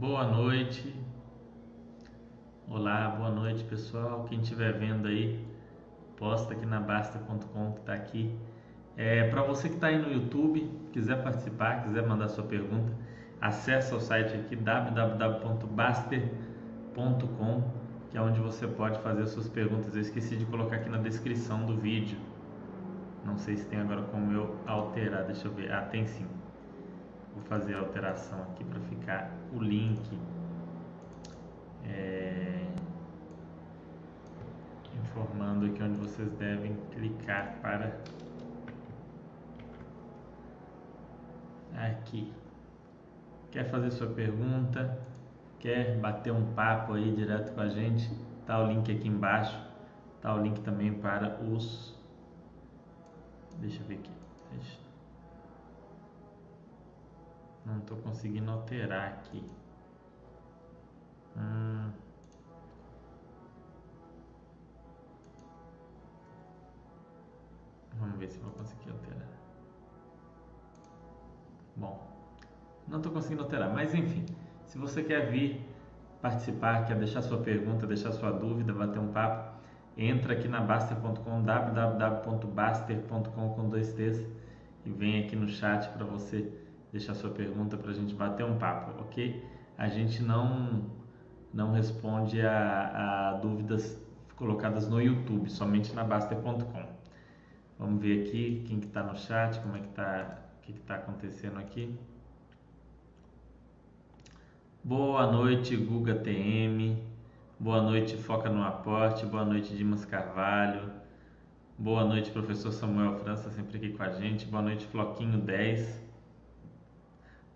Boa noite. Olá, boa noite, pessoal. Quem estiver vendo aí, posta aqui na Basta.com que está aqui. Para você que está aí no YouTube, quiser participar, quiser mandar sua pergunta, acessa o site aqui www.baster.com, que é onde você pode fazer suas perguntas. Eu esqueci de colocar aqui na descrição do vídeo. Não sei se tem agora como eu alterar, deixa eu ver. Ah, tem sim. Vou fazer a alteração aqui para ficar o link. Informando aqui onde vocês devem clicar para... Aqui. Quer fazer sua pergunta? Quer bater um papo aí direto com a gente? Tá o link aqui embaixo. Tá o link também para os... Deixa eu ver aqui. Não estou conseguindo alterar aqui. Vamos ver se eu vou conseguir alterar. Bom, não estou conseguindo alterar, mas enfim, se você quer vir participar, quer deixar sua pergunta, deixar sua dúvida, bater um papo, entra aqui na Baster.com, www.baster.com com 2 T's, e vem aqui no chat para você deixar sua pergunta, para a gente bater um papo, ok? A gente não responde a dúvidas colocadas no YouTube, somente na Baster.com. Vamos ver aqui quem que está no chat, como é que está, o que está acontecendo aqui. Boa noite, GugaTM. Boa noite, Foca no Aporte. Boa noite, Dimas Carvalho. Boa noite, professor Samuel França, sempre aqui com a gente. Boa noite, Floquinho 10.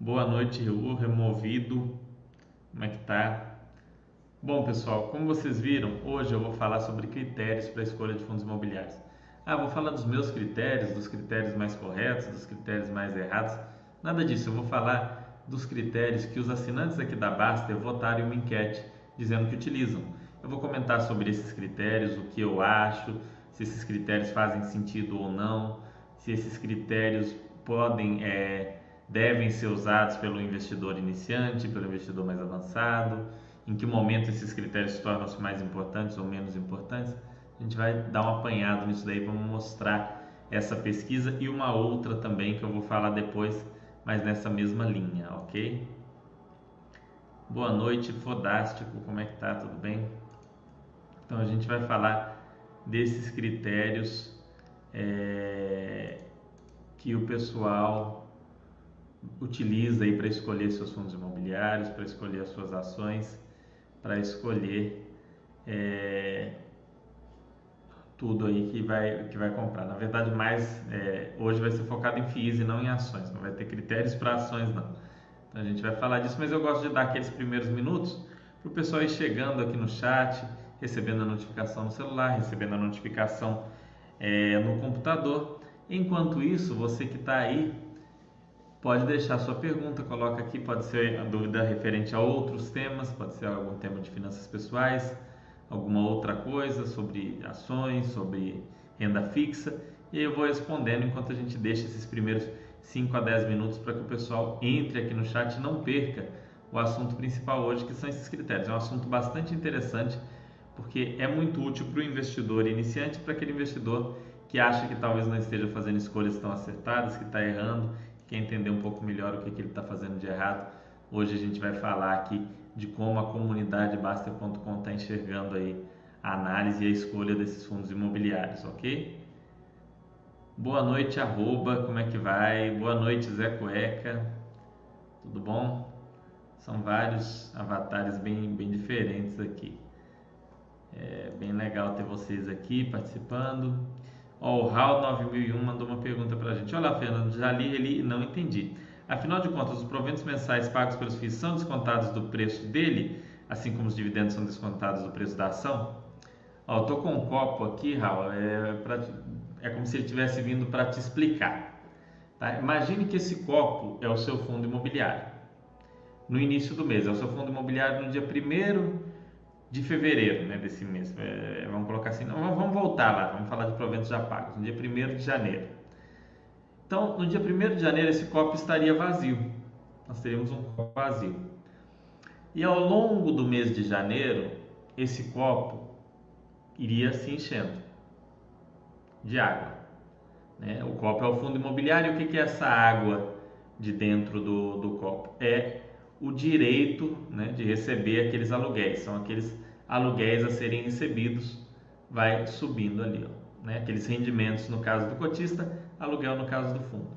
Boa noite, o Removido. Como é que tá? Bom, pessoal, como vocês viram, hoje eu vou falar sobre critérios para a escolha de fundos imobiliários. Vou falar dos meus critérios, dos critérios mais corretos, dos critérios mais errados. Nada disso, eu vou falar dos critérios que os assinantes aqui da Basta votaram em uma enquete dizendo que utilizam. Eu vou comentar sobre esses critérios, o que eu acho, se esses critérios fazem sentido ou não, se esses critérios devem ser usados pelo investidor iniciante, pelo investidor mais avançado, em que momento esses critérios tornam-se mais importantes ou menos importantes. A gente vai dar um apanhado nisso daí, vamos mostrar essa pesquisa e uma outra também que eu vou falar depois, mas nessa mesma linha, ok? Boa noite, Fodástico, como é que tá? Tudo bem? Então a gente vai falar desses critérios que o pessoal utiliza aí para escolher seus fundos imobiliários, para escolher as suas ações, para escolher tudo aí que vai comprar. Na verdade, hoje vai ser focado em FIIs e não em ações, não vai ter critérios para ações não. Então a gente vai falar disso, mas eu gosto de dar aqueles primeiros minutos para o pessoal ir chegando aqui no chat, recebendo a notificação no celular, recebendo a notificação no computador. Enquanto isso, você que está aí pode deixar sua pergunta, coloca aqui, pode ser a dúvida referente a outros temas, pode ser algum tema de finanças pessoais, alguma outra coisa sobre ações, sobre renda fixa, e eu vou respondendo enquanto a gente deixa esses primeiros 5 a 10 minutos para que o pessoal entre aqui no chat e não perca o assunto principal hoje, que são esses critérios. É um assunto bastante interessante, porque é muito útil para o investidor iniciante, para aquele investidor que acha que talvez não esteja fazendo escolhas tão acertadas, que está errando, quer entender um pouco melhor o que ele está fazendo de errado. Hoje a gente vai falar aqui de como a comunidade Basta.com está enxergando aí a análise e a escolha desses fundos imobiliários, ok? Boa noite, @, como é que vai? Boa noite, Zé Cueca, tudo bom? São vários avatares bem diferentes aqui. É bem legal ter vocês aqui participando. O Raul 9001 mandou uma pergunta para a gente. Olá, Fernando, já li e não entendi. Afinal de contas, os proventos mensais pagos pelos FIIs são descontados do preço dele, assim como os dividendos são descontados do preço da ação? Eu tô com um copo aqui, Raul, é como se ele tivesse vindo para te explicar. Tá? Imagine que esse copo é o seu fundo imobiliário. No início do mês, é o seu fundo imobiliário no dia 1º de fevereiro, né, desse mês, vamos colocar assim, vamos voltar lá, vamos falar de proventos já pagos, no dia 1º de janeiro. Então, no dia 1º de janeiro, esse copo estaria vazio, nós teríamos um copo vazio. E ao longo do mês de janeiro, esse copo iria se enchendo de água, né? O copo é o fundo imobiliário. O que é essa água de dentro do copo? É o direito, né, de receber aqueles aluguéis. São aqueles aluguéis a serem recebidos, vai subindo ali, ó, né? Aqueles rendimentos no caso do cotista, aluguel no caso do fundo.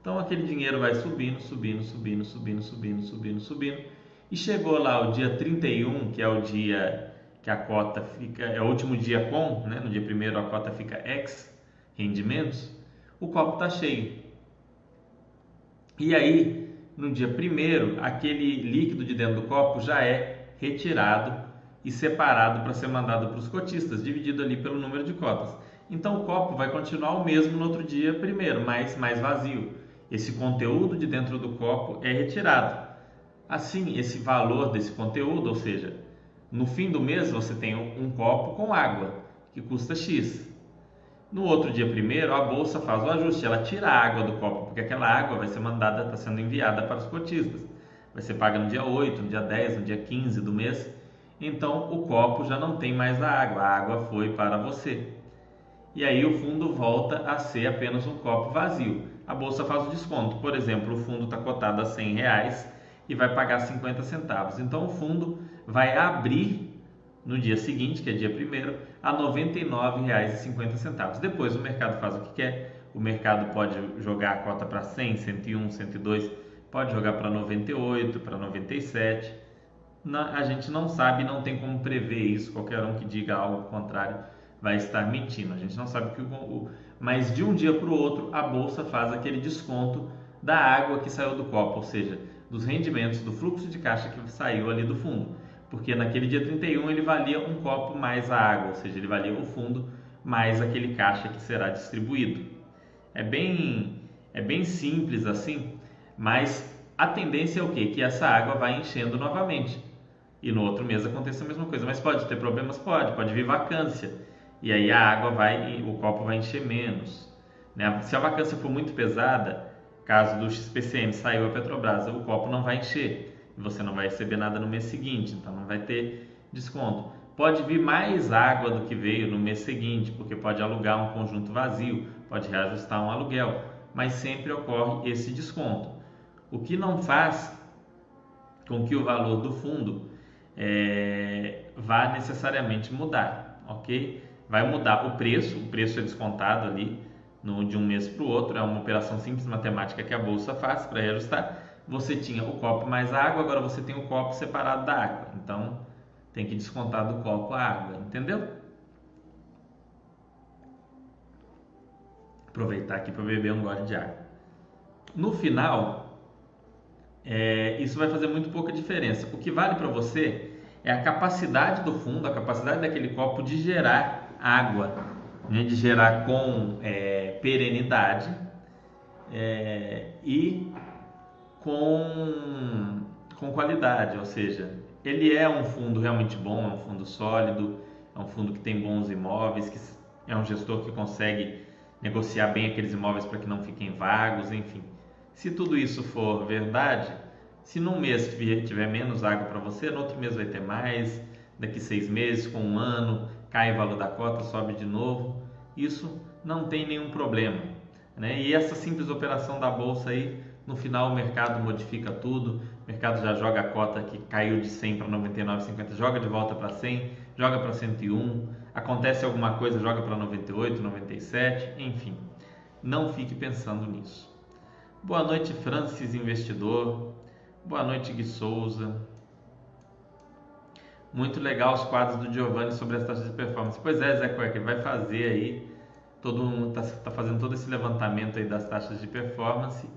Então aquele dinheiro vai subindo, subindo, subindo, subindo, subindo, subindo, subindo, e chegou lá o dia 31, que é o dia que a cota fica, é o último dia com, né? No dia primeiro a cota fica ex rendimentos, o copo está cheio. E aí no dia primeiro aquele líquido de dentro do copo já é retirado e separado para ser mandado para os cotistas, dividido ali pelo número de cotas. Então o copo vai continuar o mesmo no outro dia primeiro, mas mais vazio. Esse conteúdo de dentro do copo é retirado. Assim, esse valor desse conteúdo, ou seja, no fim do mês você tem um copo com água, que custa X. No outro dia primeiro, a bolsa faz o ajuste, ela tira a água do copo, porque aquela água vai ser mandada, está sendo enviada para os cotistas. Vai ser paga no dia 8, no dia 10, no dia 15 do mês. Então o copo já não tem mais a água foi para você. E aí o fundo volta a ser apenas um copo vazio. A bolsa faz o desconto. Por exemplo, o fundo está cotado a R$100 e vai pagar 50 centavos. Então o fundo vai abrir no dia seguinte, que é dia 1º, a R$ 99,50. Depois o mercado faz o que quer. O mercado pode jogar a cota para 100, 101, 102, pode jogar para 98, para 97. A gente não sabe, não tem como prever isso. Qualquer um que diga algo contrário vai estar mentindo. A gente não sabe mas de um dia para o outro a bolsa faz aquele desconto da água que saiu do copo, ou seja, dos rendimentos, do fluxo de caixa que saiu ali do fundo, porque naquele dia 31 ele valia um copo mais a água, ou seja, ele valia o fundo mais aquele caixa que será distribuído. É bem simples assim, mas a tendência é o quê? Que essa água vai enchendo novamente. E no outro mês acontece a mesma coisa, mas pode ter problemas? Pode vir vacância. E aí a água o copo vai encher menos, né? Se a vacância for muito pesada, caso do XPCM saiu a Petrobras, o copo não vai encher. Você não vai receber nada no mês seguinte, então não vai ter desconto. Pode vir mais água do que veio no mês seguinte, porque pode alugar um conjunto vazio, pode reajustar um aluguel, mas sempre ocorre esse desconto. O que não faz com que o valor do fundo vá necessariamente mudar, ok? Vai mudar o preço é descontado ali de um mês para o outro, é uma operação simples matemática que a bolsa faz para reajustar. Você tinha o copo mais a água, agora você tem o copo separado da água, então tem que descontar do copo a água, entendeu? Aproveitar aqui para beber um gole de água. No final, isso vai fazer muito pouca diferença. O que vale para você é a capacidade do fundo, a capacidade daquele copo de gerar água, né? De gerar com perenidade e com qualidade. Ou seja, ele é um fundo realmente bom, é um fundo sólido, é um fundo que tem bons imóveis, que é um gestor que consegue negociar bem aqueles imóveis para que não fiquem vagos, enfim. Se tudo isso for verdade, se num mês tiver menos água para você, no outro mês vai ter mais, daqui 6 meses, com um ano, cai o valor da cota, sobe de novo, isso não tem nenhum problema, né? E essa simples operação da bolsa aí, no final o mercado modifica tudo, o mercado já joga a cota que caiu de 100 para 99,50, joga de volta para 100, joga para 101, acontece alguma coisa, joga para 98, 97, enfim, não fique pensando nisso. Boa noite, Francis Investidor. Boa noite, Gui Souza. Muito legal os quadros do Giovanni sobre as taxas de performance. Pois é, Zé Cueca, ele vai fazer aí, todo mundo está fazendo todo esse levantamento aí das taxas de performance.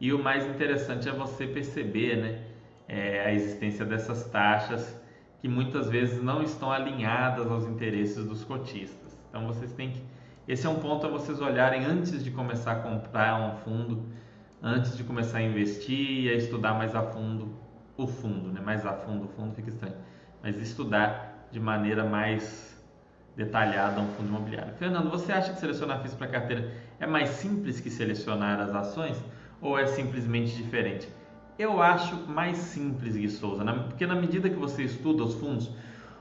E o mais interessante é você perceber, né, a existência dessas taxas que muitas vezes não estão alinhadas aos interesses dos cotistas. Então vocês têm que... Esse é um ponto a vocês olharem antes de começar a comprar um fundo, antes de começar a investir e a estudar mais a fundo o fundo, né? Mais a fundo o fundo fica estranho, mas estudar de maneira mais detalhada um fundo imobiliário. Fernando, você acha que selecionar FIIs para carteira é mais simples que selecionar as ações ou é simplesmente diferente? Eu acho mais simples, Gui Souza, porque na medida que você estuda os fundos,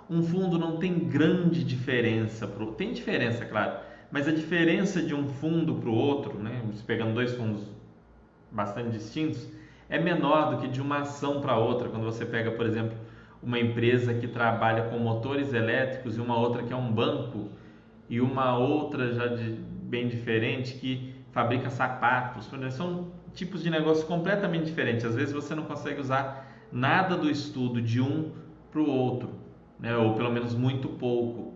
um fundo não tem grande diferença, tem diferença, claro, mas a diferença de um fundo para o outro, né, pegando dois fundos bastante distintos, é menor do que de uma ação para outra, quando você pega, por exemplo, uma empresa que trabalha com motores elétricos e uma outra que é um banco e uma outra já bem diferente que fabrica sapatos. São tipos de negócio completamente diferentes. Às vezes você não consegue usar nada do estudo de um para o outro, né? Ou pelo menos muito pouco.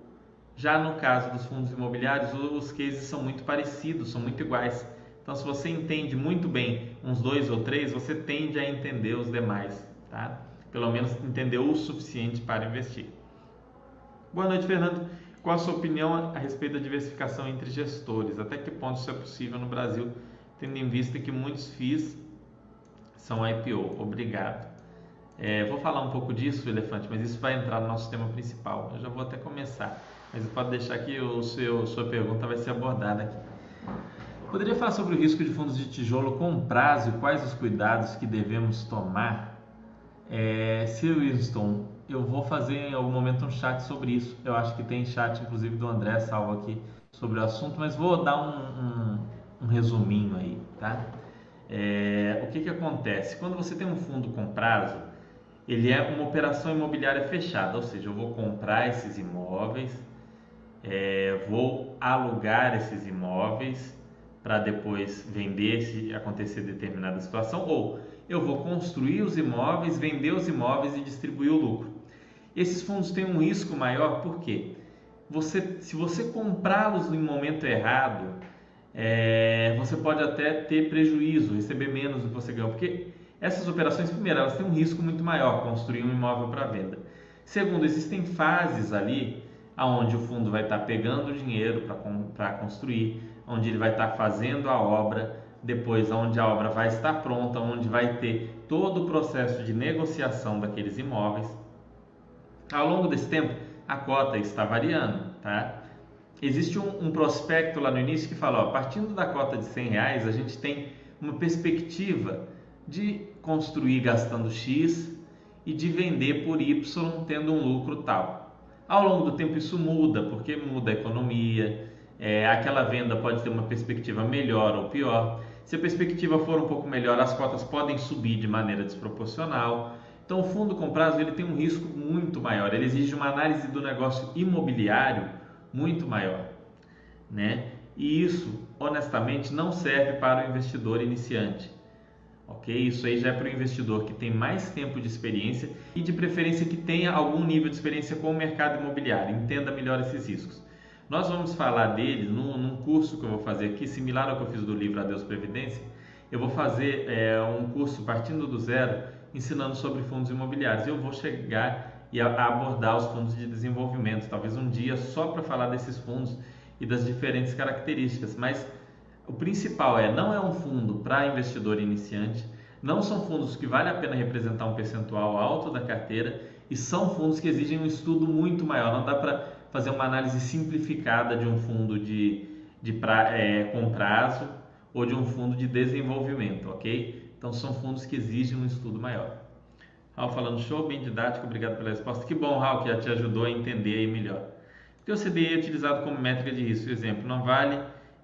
Já no caso dos fundos imobiliários, os cases são muito parecidos, são muito iguais. Então, se você entende muito bem uns dois ou três, você tende a entender os demais, tá? Pelo menos entender o suficiente para investir. Boa noite, Fernando. Qual a sua opinião a respeito da diversificação entre gestores? Até que ponto isso é possível no Brasil, tendo em vista que muitos FIIs são IPO? Obrigado. Vou falar um pouco disso, Elefante, mas isso vai entrar no nosso tema principal. Eu já vou até começar, mas pode deixar que sua pergunta vai ser abordada aqui. Poderia falar sobre o risco de fundos de tijolo com prazo e quais os cuidados que devemos tomar? Sir Winston, eu vou fazer em algum momento um chat sobre isso. Eu acho que tem chat, inclusive, do André salvo aqui sobre o assunto, mas vou dar um resuminho aí, tá? O que acontece? Quando você tem um fundo com prazo, ele é uma operação imobiliária fechada, ou seja, eu vou comprar esses imóveis, vou alugar esses imóveis para depois vender se acontecer determinada situação, ou eu vou construir os imóveis, vender os imóveis e distribuir o lucro. Esses fundos têm um risco maior porque se você comprá-los no momento errado, você pode até ter prejuízo, receber menos do que você ganhou, porque essas operações, primeiro, elas têm um risco muito maior, construir um imóvel para venda. Segundo, existem fases ali onde o fundo vai estar pegando o dinheiro para construir, onde ele vai estar fazendo a obra, depois onde a obra vai estar pronta, onde vai ter todo o processo de negociação daqueles imóveis. Ao longo desse tempo, a cota está variando, tá? Existe um prospecto lá no início que fala, partindo da cota de R$100, a gente tem uma perspectiva de construir gastando X e de vender por Y tendo um lucro tal. Ao longo do tempo isso muda, porque muda a economia, aquela venda pode ter uma perspectiva melhor ou pior. Se a perspectiva for um pouco melhor, as cotas podem subir de maneira desproporcional. Então o fundo com prazo ele tem um risco muito maior, ele exige uma análise do negócio imobiliário muito maior, né? E isso, honestamente, não serve para o investidor iniciante, ok? Isso aí já é para o investidor que tem mais tempo de experiência e, de preferência, que tenha algum nível de experiência com o mercado imobiliário, entenda melhor esses riscos. Nós vamos falar deles num curso que eu vou fazer aqui, similar ao que eu fiz do livro Adeus Previdência. Eu vou fazer um curso partindo do zero, ensinando sobre fundos imobiliários. Eu vou chegar e abordar os fundos de desenvolvimento, talvez um dia só para falar desses fundos e das diferentes características. Mas o principal não é um fundo para investidor iniciante, não são fundos que vale a pena representar um percentual alto da carteira e são fundos que exigem um estudo muito maior, não dá para fazer uma análise simplificada de um fundo com prazo ou de um fundo de desenvolvimento, ok? Então são fundos que exigem um estudo maior. Raul falando, show, bem didático, obrigado pela resposta. Que bom, Raul, que já te ajudou a entender aí melhor. Porque o CDI é utilizado como métrica de risco, por exemplo, não vale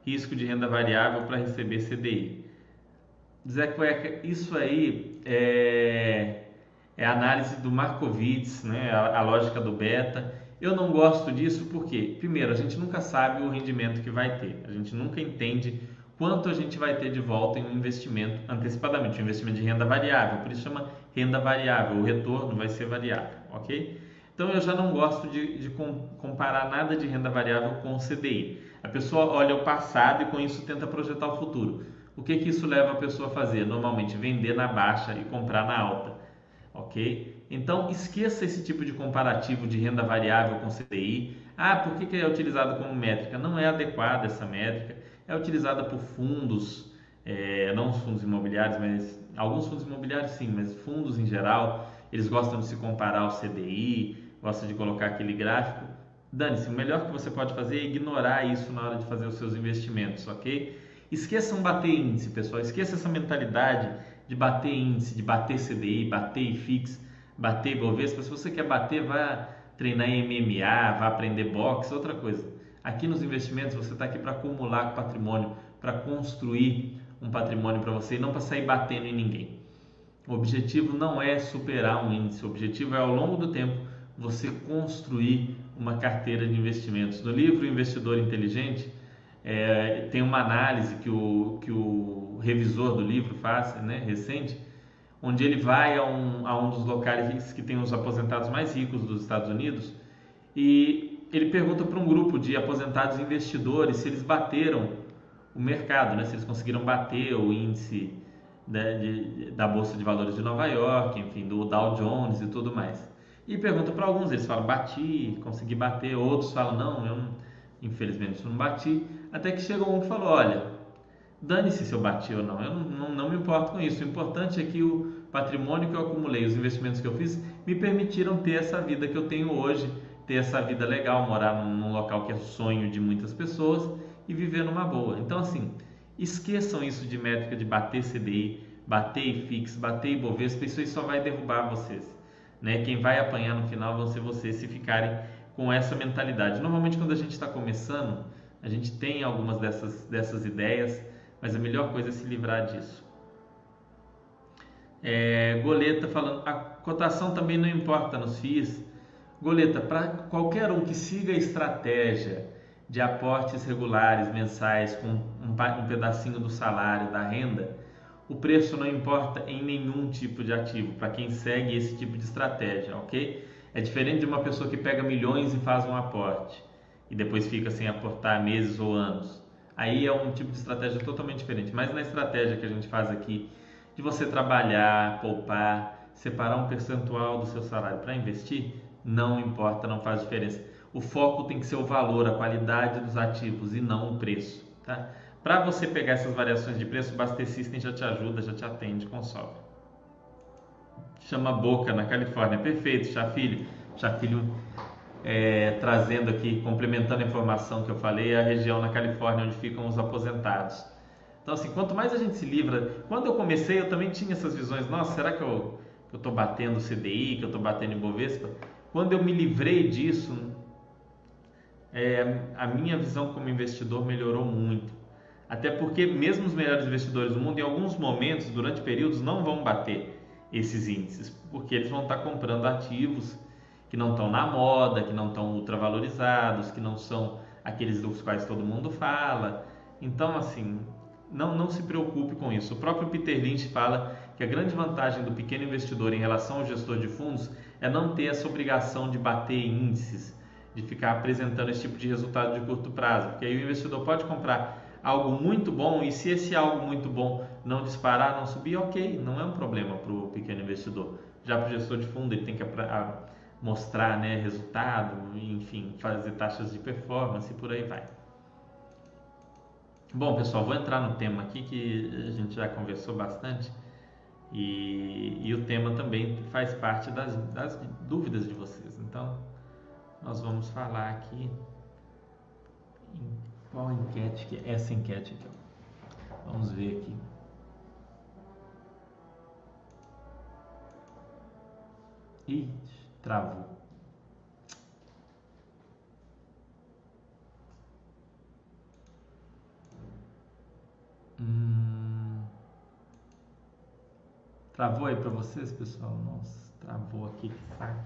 risco de renda variável para receber CDI. Zé Cueca, isso aí é a análise do Markowitz, né? A lógica do beta. Eu não gosto disso porque, primeiro, a gente nunca sabe o rendimento que vai ter. A gente nunca entende quanto a gente vai ter de volta em um investimento antecipadamente, um investimento de renda variável. Por isso chama renda variável, o retorno vai ser variável, ok? Então eu já não gosto de comparar nada de renda variável com o CDI. A pessoa olha o passado e com isso tenta projetar o futuro. O que isso leva a pessoa a fazer? Normalmente vender na baixa e comprar na alta, ok? Então, esqueça esse tipo de comparativo de renda variável com CDI. Por que é utilizado como métrica? Não é adequada essa métrica. É utilizada por fundos, não os fundos imobiliários, mas alguns fundos imobiliários sim, mas fundos em geral, eles gostam de se comparar ao CDI, gostam de colocar aquele gráfico. Dane-se, o melhor que você pode fazer é ignorar isso na hora de fazer os seus investimentos, ok? Esqueçam bater índice, pessoal. Esqueça essa mentalidade de bater índice, de bater CDI, bater IFIX, bater Bovespa. Se você quer bater, vá treinar MMA, vá aprender boxe, outra coisa. Aqui nos investimentos você está aqui para acumular patrimônio, para construir um patrimônio para você e não para sair batendo em ninguém. O objetivo não é superar um índice, o objetivo é ao longo do tempo você construir uma carteira de investimentos. No livro Investidor Inteligente tem uma análise que o revisor do livro faz, né, recente, onde ele vai a um dos locais que tem os aposentados mais ricos dos Estados Unidos e ele pergunta para um grupo de aposentados investidores se eles bateram o mercado, né, se eles conseguiram bater o índice da Bolsa de Valores de Nova York, enfim, do Dow Jones e tudo mais. E pergunta para alguns, eles falam, bati, consegui bater. Outros falam, não, eu não, infelizmente não bati. Até que chega um que falou, olha, dane-se se eu bati ou não, eu não me importo com isso. O importante é que o patrimônio que eu acumulei, os investimentos que eu fiz, me permitiram ter essa vida que eu tenho hoje, ter essa vida legal, morar num local que é sonho de muitas pessoas e viver numa boa. Então, assim, esqueçam isso de métrica de bater CDI, bater IFIX, bater Ibovespa, isso aí só vai derrubar vocês, né? Quem vai apanhar no final vão ser vocês se ficarem com essa mentalidade. Normalmente quando a gente está começando, a gente tem algumas dessas ideias, mas a melhor coisa é se livrar disso. Goleta falando, a cotação também não importa nos FIIs. Goleta, para qualquer um que siga a estratégia de aportes regulares mensais com um pedacinho do salário, da renda, o preço não importa em nenhum tipo de ativo, para quem segue esse tipo de estratégia, ok? É diferente de uma pessoa que pega milhões e faz um aporte e depois fica sem aportar meses ou anos. Aí é um tipo de estratégia totalmente diferente, mas na estratégia que a gente faz aqui, de você trabalhar, poupar, separar um percentual do seu salário para investir, não importa, não faz diferença. O foco tem que ser o valor, a qualidade dos ativos e não o preço, tá? Para você pegar essas variações de preço, o Baster System já te ajuda, já te atende, console. Chama Boca na Califórnia, perfeito, Chafilho. Chafilho trazendo aqui, complementando a informação que eu falei, a região na Califórnia onde ficam os aposentados. Então, assim, quanto mais a gente se livra... Quando eu comecei, eu também tinha essas visões. Nossa, será que eu estou batendo CDI, que eu estou batendo Ibovespa? Quando eu me livrei disso, a minha visão como investidor melhorou muito. Até porque mesmo os melhores investidores do mundo, em alguns momentos, durante períodos, não vão bater esses índices, porque eles vão estar comprando ativos que não estão na moda, que não estão ultravalorizados, que não são aqueles dos quais todo mundo fala. Então, assim, não se preocupe com isso. O próprio Peter Lynch fala que a grande vantagem do pequeno investidor em relação ao gestor de fundos é não ter essa obrigação de bater índices, de ficar apresentando esse tipo de resultado de curto prazo, porque aí o investidor pode comprar algo muito bom, e se esse algo muito bom não disparar, não subir, ok, não é um problema para o pequeno investidor. Já para o gestor de fundo, ele tem que mostrar, né, resultado, enfim, fazer taxas de performance e por aí vai. Bom, pessoal, vou entrar no tema aqui que a gente já conversou bastante e o tema também faz parte das dúvidas de vocês. Então, nós vamos falar aqui... Qual enquete que é essa enquete aqui? Vamos ver aqui. Ih, travou. Travou aí pra vocês, pessoal? Nossa, travou aqui, que saco.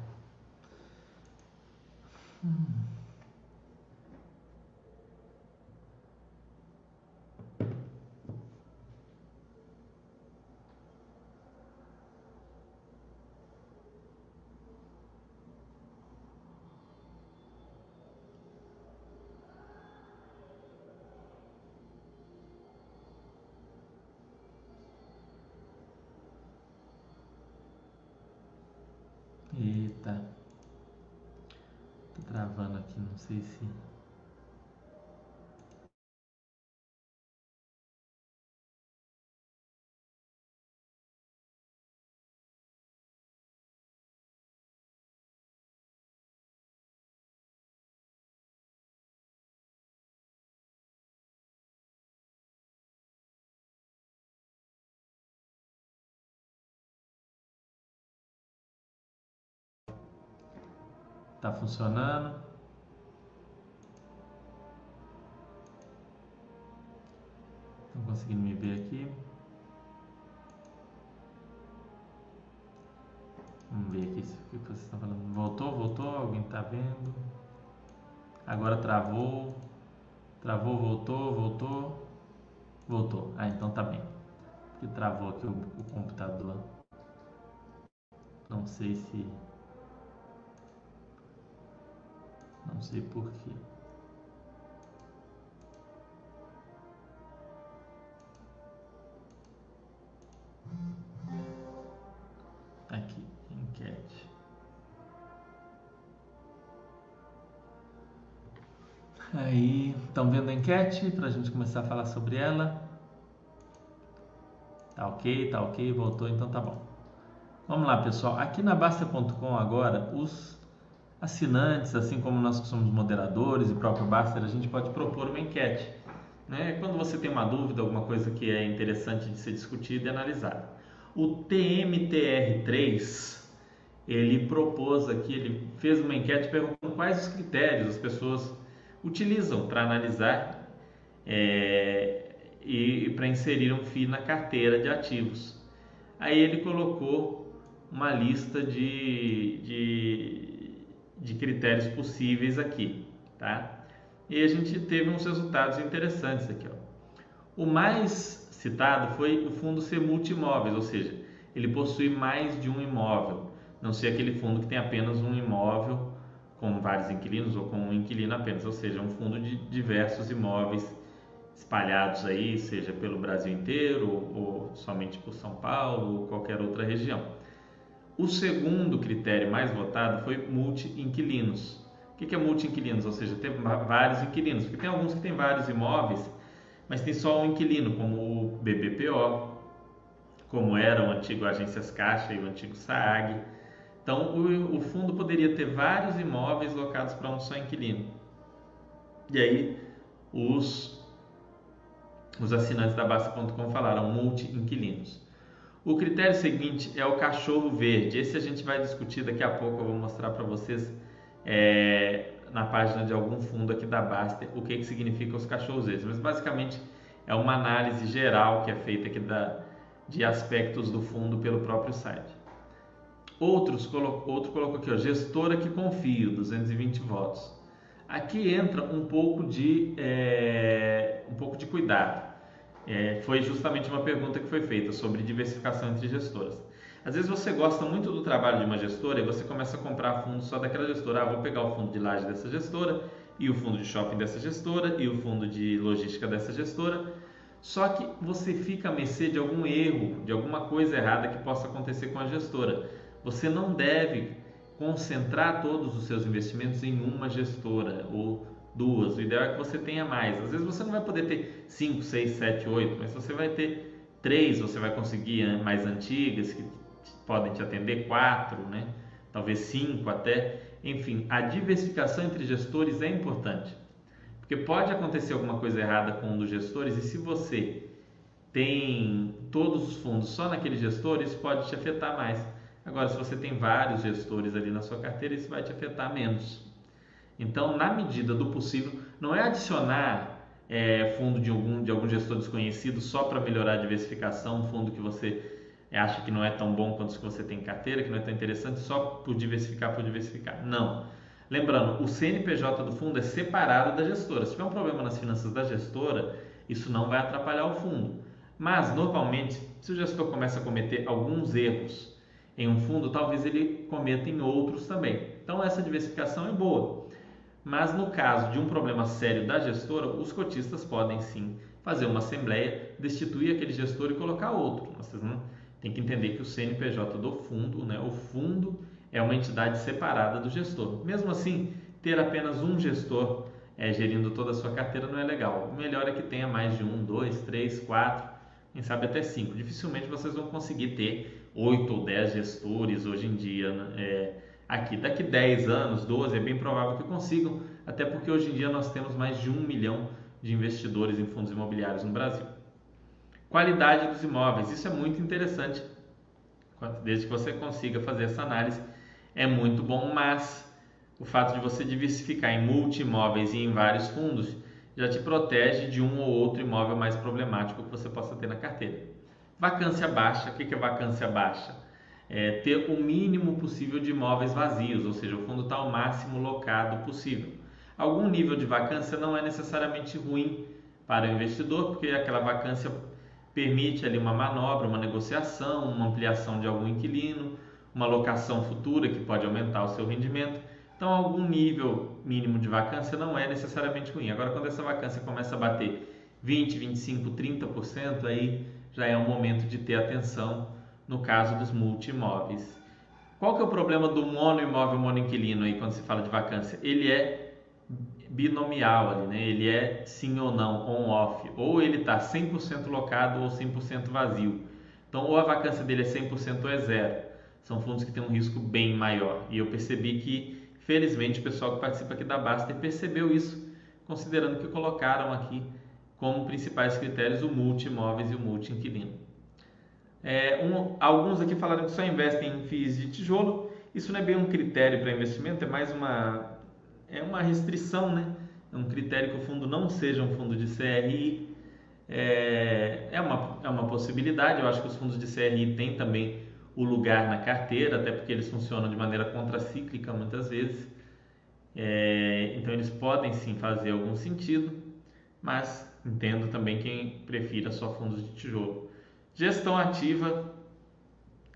Eita, tô travando aqui, não sei se... Tá funcionando. Estão conseguindo me ver aqui? Vamos ver aqui se o que vocês estão falando. Voltou, alguém tá vendo? Agora travou, voltou. Ah, então tá bem. Porque travou aqui o computador. Não sei se... Não sei porquê. Aqui, enquete. Aí, estão vendo a enquete para a gente começar a falar sobre ela? Tá ok, voltou, então tá bom. Vamos lá, pessoal. Aqui na Basta.com agora, os assinantes, assim como nós que somos moderadores e próprio Basta, a gente pode propor uma enquete, né? Quando você tem uma dúvida, alguma coisa que é interessante de ser discutida e analisada. O TMTR3, ele propôs aqui, ele fez uma enquete perguntando quais os critérios as pessoas utilizam para analisar e para inserir um FII na carteira de ativos. Aí ele colocou uma lista de critérios possíveis aqui, tá? E a gente teve uns resultados interessantes aqui, ó. O mais citado foi o fundo ser multimóveis, ou seja, ele possui mais de um imóvel, não ser aquele fundo que tem apenas um imóvel com vários inquilinos ou com um inquilino apenas, ou seja, um fundo de diversos imóveis espalhados aí, seja pelo Brasil inteiro ou somente por São Paulo ou qualquer outra região. O segundo critério mais votado foi multi-inquilinos. O que é multi-inquilinos? Ou seja, tem vários inquilinos, porque tem alguns que tem vários imóveis, mas tem só um inquilino, como o BBPO, como era o antigo Agências Caixa e o antigo SAAG. Então, o fundo poderia ter vários imóveis locados para um só inquilino. E aí, os assinantes da Basta.com falaram multi-inquilinos. O critério seguinte é o cachorro verde. Esse a gente vai discutir daqui a pouco. Eu vou mostrar para vocês na página de algum fundo aqui da Baster o que significa os cachorros verdes. Mas basicamente é uma análise geral que é feita aqui de aspectos do fundo pelo próprio site. Outro colocou aqui, ó, gestora que confio, 220 votos. Aqui entra um pouco de cuidado. Foi justamente uma pergunta que foi feita sobre diversificação entre gestoras. Às vezes você gosta muito do trabalho de uma gestora e você começa a comprar fundos só daquela gestora. Ah, vou pegar o fundo de laje dessa gestora e o fundo de shopping dessa gestora e o fundo de logística dessa gestora. Só que você fica à mercê de algum erro, de alguma coisa errada que possa acontecer com a gestora. Você não deve concentrar todos os seus investimentos em uma gestora ou duas, o ideal é que você tenha mais. Às vezes você não vai poder ter 5, 6, 7, 8, mas você vai ter 3, você vai conseguir mais antigas que podem te atender, 4, né? Talvez 5 até. Enfim, a diversificação entre gestores é importante, porque pode acontecer alguma coisa errada com um dos gestores e se você tem todos os fundos só naquele gestor, isso pode te afetar mais. Agora, se você tem vários gestores ali na sua carteira, isso vai te afetar menos. Então, na medida do possível, não é adicionar fundo de algum gestor desconhecido só para melhorar a diversificação, um fundo que você acha que não é tão bom quanto os que você tem em carteira, que não é tão interessante, só por diversificar. Não. Lembrando, o CNPJ do fundo é separado da gestora. Se tiver um problema nas finanças da gestora, isso não vai atrapalhar o fundo. Mas, normalmente, se o gestor começa a cometer alguns erros em um fundo, talvez ele cometa em outros também. Então, essa diversificação é boa. Mas no caso de um problema sério da gestora, os cotistas podem sim fazer uma assembleia, destituir aquele gestor e colocar outro. Vocês não tem que entender que o CNPJ do fundo, né, o fundo é uma entidade separada do gestor. Mesmo assim, ter apenas um gestor gerindo toda a sua carteira não é legal. O melhor é que tenha mais de um, dois, três, quatro, quem sabe até 5. Dificilmente vocês vão conseguir ter 8 ou 10 gestores hoje em dia, né? Aqui, daqui 10 anos, 12, é bem provável que consigam, até porque hoje em dia nós temos mais de 1 milhão de investidores em fundos imobiliários no Brasil. Qualidade dos imóveis, isso é muito interessante, desde que você consiga fazer essa análise, é muito bom, mas O fato de você diversificar em multi-imóveis e em vários fundos já te protege de um ou outro imóvel mais problemático que você possa ter na carteira. Vacância baixa. O que é vacância baixa? É ter o mínimo possível de imóveis vazios, ou seja, o fundo está ao máximo locado possível. Algum nível de vacância não é necessariamente ruim para o investidor, porque aquela vacância permite ali uma manobra, uma negociação, uma ampliação de algum inquilino, uma locação futura que pode aumentar o seu rendimento. Então, algum nível mínimo de vacância não é necessariamente ruim. Agora, quando essa vacância começa a bater 20%, 25%, 30%, aí já é um momento de ter atenção no caso dos multi-imóveis. Qual que é o problema do monoimóvel, monoinquilino aí quando se fala de vacância? Ele é binomial ali, né? Ele é sim ou não, on-off. Ou ele está 100% locado ou 100% vazio. Então, ou a vacância dele é 100% ou é zero. São fundos que têm um risco bem maior. E eu percebi que, felizmente, o pessoal que participa aqui da Baster percebeu isso, considerando que colocaram aqui como principais critérios o multi-imóveis e o multi-inquilino. Alguns aqui falaram que só investem em FIIs de tijolo. Isso não é bem um critério para investimento, é mais uma restrição, né? É um critério que o fundo não seja um fundo de CRI. É uma possibilidade. Eu acho que os fundos de CRI têm também o lugar na carteira, até porque eles funcionam de maneira contracíclica muitas vezes. Então eles podem sim fazer algum sentido, mas entendo também quem prefira só fundos de tijolo. Gestão ativa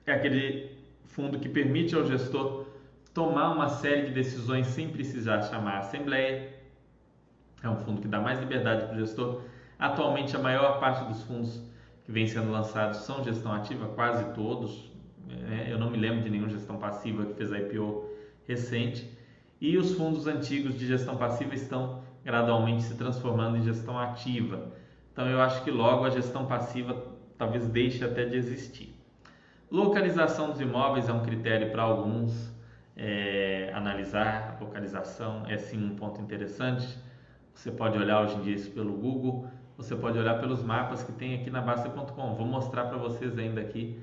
é aquele fundo que permite ao gestor tomar uma série de decisões sem precisar chamar a assembleia. É um fundo que dá mais liberdade para o gestor. Atualmente, a maior parte dos fundos que vem sendo lançados são gestão ativa, quase todos. Eu não me lembro de nenhuma gestão passiva que fez a IPO recente. E os fundos antigos de gestão passiva estão gradualmente se transformando em gestão ativa. Então, eu acho que logo a gestão passiva talvez deixe até de existir. Localização dos imóveis é um critério para alguns. Analisar a localização é sim um ponto interessante. Você pode olhar hoje em dia isso pelo Google, você pode olhar pelos mapas que tem aqui na Basta.com. Vou mostrar para vocês ainda aqui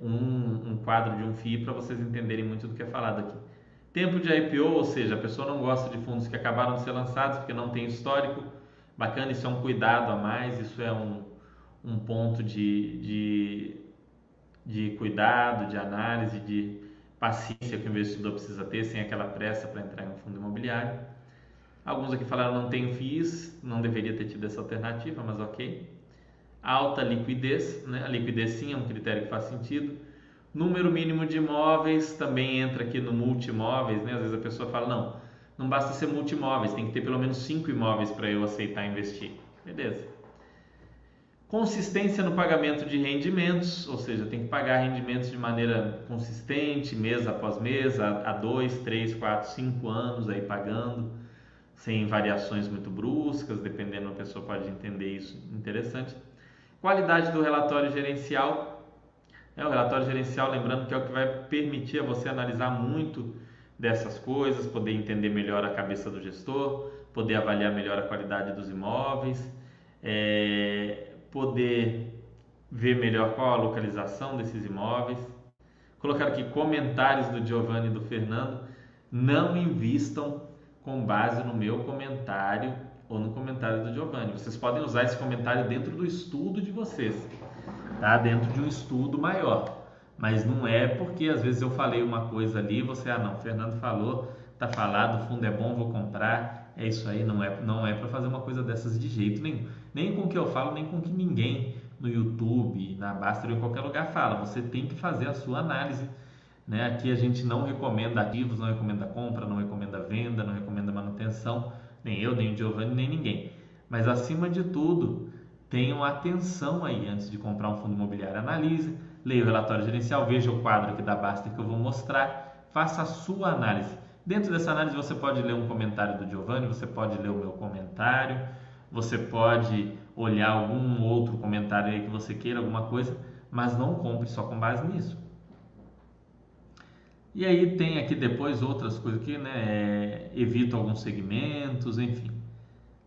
um quadro de um FII para vocês entenderem muito do que é falado aqui. Tempo de IPO, ou seja, a pessoa não gosta de fundos que acabaram de ser lançados porque não tem histórico. Bacana, isso é um cuidado a mais, isso é um ponto de cuidado, de análise, de paciência que o investidor precisa ter, sem aquela pressa para entrar em um fundo imobiliário. Alguns aqui falaram não tenho FIIs, não deveria ter tido essa alternativa, mas ok. Alta liquidez, né? A liquidez sim é um critério que faz sentido. Número mínimo de imóveis também entra aqui no multi-imóveis, né? Às vezes a pessoa fala não basta ser multi-imóveis, tem que ter pelo menos 5 imóveis para eu aceitar investir. Beleza. Consistência no pagamento de rendimentos, ou seja, tem que pagar rendimentos de maneira consistente, mês após mês, há 2, 3, 4, 5 anos aí pagando, sem variações muito bruscas, dependendo, a pessoa pode entender isso, interessante. Qualidade do relatório gerencial, o relatório gerencial, lembrando que é o que vai permitir a você analisar muito dessas coisas, poder entender melhor a cabeça do gestor, poder avaliar melhor a qualidade dos imóveis, poder ver melhor qual a localização desses imóveis. Colocar aqui comentários do Giovanni e do Fernando. Não invistam com base no meu comentário ou no comentário do Giovanni. Vocês podem usar esse comentário dentro do estudo de vocês, tá? Dentro de um estudo maior. Mas não é porque às vezes eu falei uma coisa ali, você, Fernando falou, tá falado, o fundo é bom, vou comprar. É isso aí, não é para fazer uma coisa dessas de jeito nenhum. Nem com o que eu falo, nem com o que ninguém no YouTube, na Baster ou em qualquer lugar fala. Você tem que fazer a sua análise, né? Aqui a gente não recomenda ativos, não recomenda compra, não recomenda venda, não recomenda manutenção. Nem eu, nem o Giovanni, nem ninguém. Mas acima de tudo, tenham atenção aí antes de comprar um fundo imobiliário. Analise, leia o relatório gerencial, veja o quadro aqui da Baster que eu vou mostrar. Faça a sua análise. Dentro dessa análise você pode ler um comentário do Giovanni, você pode ler o meu comentário, você pode olhar algum outro comentário aí que você queira, alguma coisa, mas não compre só com base nisso. E aí tem aqui depois outras coisas que, né, evito alguns segmentos, enfim.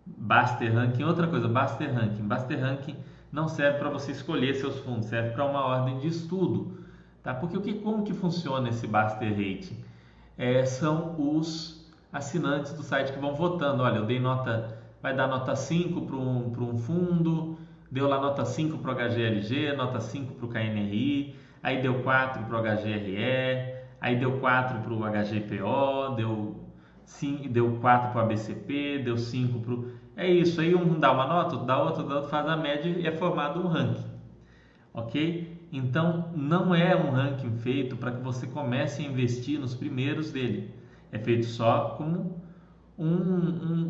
Baster Ranking, outra coisa, Baster Ranking. Baster Ranking não serve para você escolher seus fundos, serve para uma ordem de estudo, tá? Porque como que funciona esse Baster Rating? são os assinantes do site que vão votando. Olha, eu dei nota, vai dar nota 5 para um fundo, deu lá nota 5 para o HGLG, nota 5 para o KNRI, aí deu 4 para o HGRE, aí deu 4 para o HGPO, deu 4 para o ABCP, deu 5 para o... É isso, aí um dá uma nota, outro dá outra, faz a média e é formado um ranking, ok? Então, não é um ranking feito para que você comece a investir nos primeiros dele. É feito só como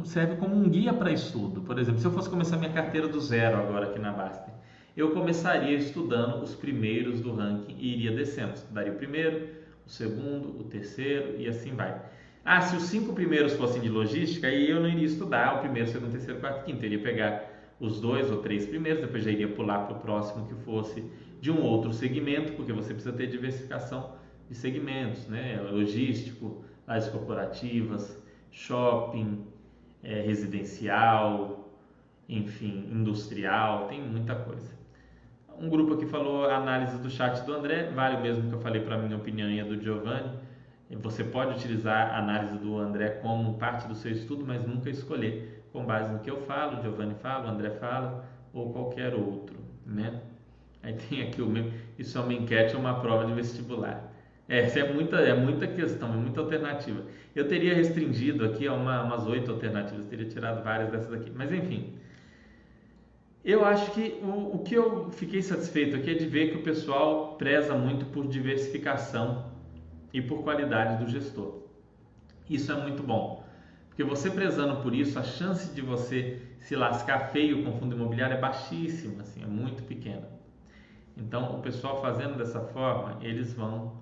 serve como um guia para estudo. Por exemplo, se eu fosse começar minha carteira do zero agora aqui na Baster, eu começaria estudando os primeiros do ranking e iria descendo. Estudaria o primeiro, o segundo, o terceiro e assim vai. Ah, se os 5 primeiros fossem de logística, aí eu não iria estudar o primeiro, o segundo, terceiro, quarto, quinto. Eu iria pegar os 2 ou 3 primeiros, depois já iria pular para o próximo que fosse de um outro segmento, porque você precisa ter diversificação de segmentos, né? Logístico, áreas corporativas, shopping, residencial, enfim, industrial, tem muita coisa. Um grupo aqui falou a análise do chat do André, vale o mesmo que eu falei para a minha opinião e a do Giovanni. Você pode utilizar a análise do André como parte do seu estudo, mas nunca escolher com base no que eu falo, o Giovanni fala, o André fala ou qualquer outro, né? Aí tem aqui o mesmo, isso é uma enquete, é uma prova de vestibular. Essa é muita questão, é muita alternativa. Eu teria restringido aqui a umas 8 alternativas, teria tirado várias dessas aqui, mas enfim. Eu acho que o que eu fiquei satisfeito aqui é de ver que o pessoal preza muito por diversificação e por qualidade do gestor. Isso é muito bom, porque você prezando por isso, a chance de você se lascar feio com fundo imobiliário é baixíssima, assim, é muito pequena. Então, o pessoal fazendo dessa forma, eles vão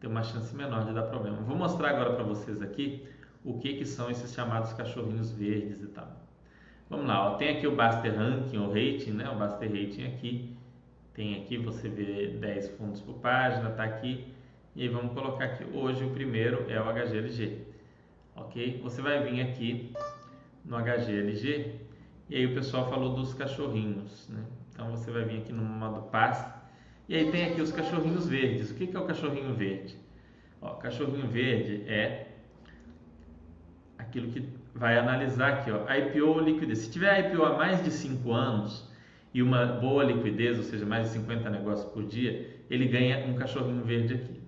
ter uma chance menor de dar problema. Vou mostrar agora para vocês aqui o que são esses chamados cachorrinhos verdes e tal. Vamos lá, ó, tem aqui o Baster Ranking ou Rating, né? O Baster Rating aqui. Tem aqui, você vê 10 fundos por página, tá aqui. E aí vamos colocar aqui, hoje o primeiro é o HGLG, ok? Você vai vir aqui no HGLG, e aí o pessoal falou dos cachorrinhos, né? Então você vai vir aqui no modo paz, e aí tem aqui os cachorrinhos verdes. O que é o cachorrinho verde? Ó, cachorrinho verde é aquilo que vai analisar aqui, ó, IPO ou liquidez. Se tiver IPO há mais de 5 anos e uma boa liquidez, ou seja, mais de 50 negócios por dia, ele ganha um cachorrinho verde aqui.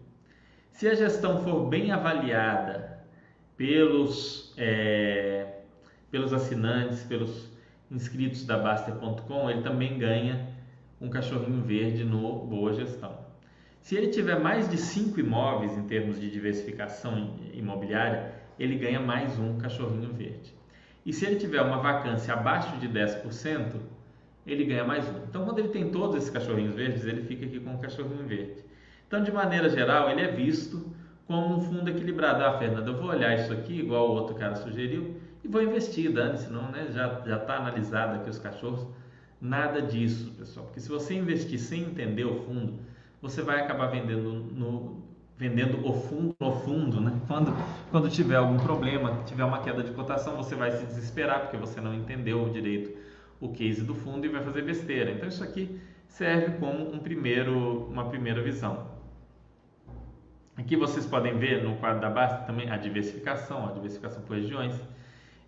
Se a gestão for bem avaliada pelos assinantes, pelos inscritos da Baster.com, ele também ganha um cachorrinho verde no Boa Gestão. Se ele tiver mais de 5 imóveis em termos de diversificação imobiliária, ele ganha mais um cachorrinho verde. E se ele tiver uma vacância abaixo de 10%, ele ganha mais um. Então, quando ele tem todos esses cachorrinhos verdes, ele fica aqui com um cachorrinho verde. Então, de maneira geral, ele é visto como um fundo equilibrado. Ah, Fernanda, eu vou olhar isso aqui, igual o outro cara sugeriu, e vou investir, dane, senão, né, já está analisado aqui os cachorros. Nada disso, pessoal, porque se você investir sem entender o fundo, você vai acabar vendendo o fundo, né? Quando tiver algum problema, tiver uma queda de cotação, você vai se desesperar, porque você não entendeu direito o case do fundo e vai fazer besteira. Então, isso aqui serve como uma primeira visão. Aqui vocês podem ver no quadro da Baster também a diversificação por regiões.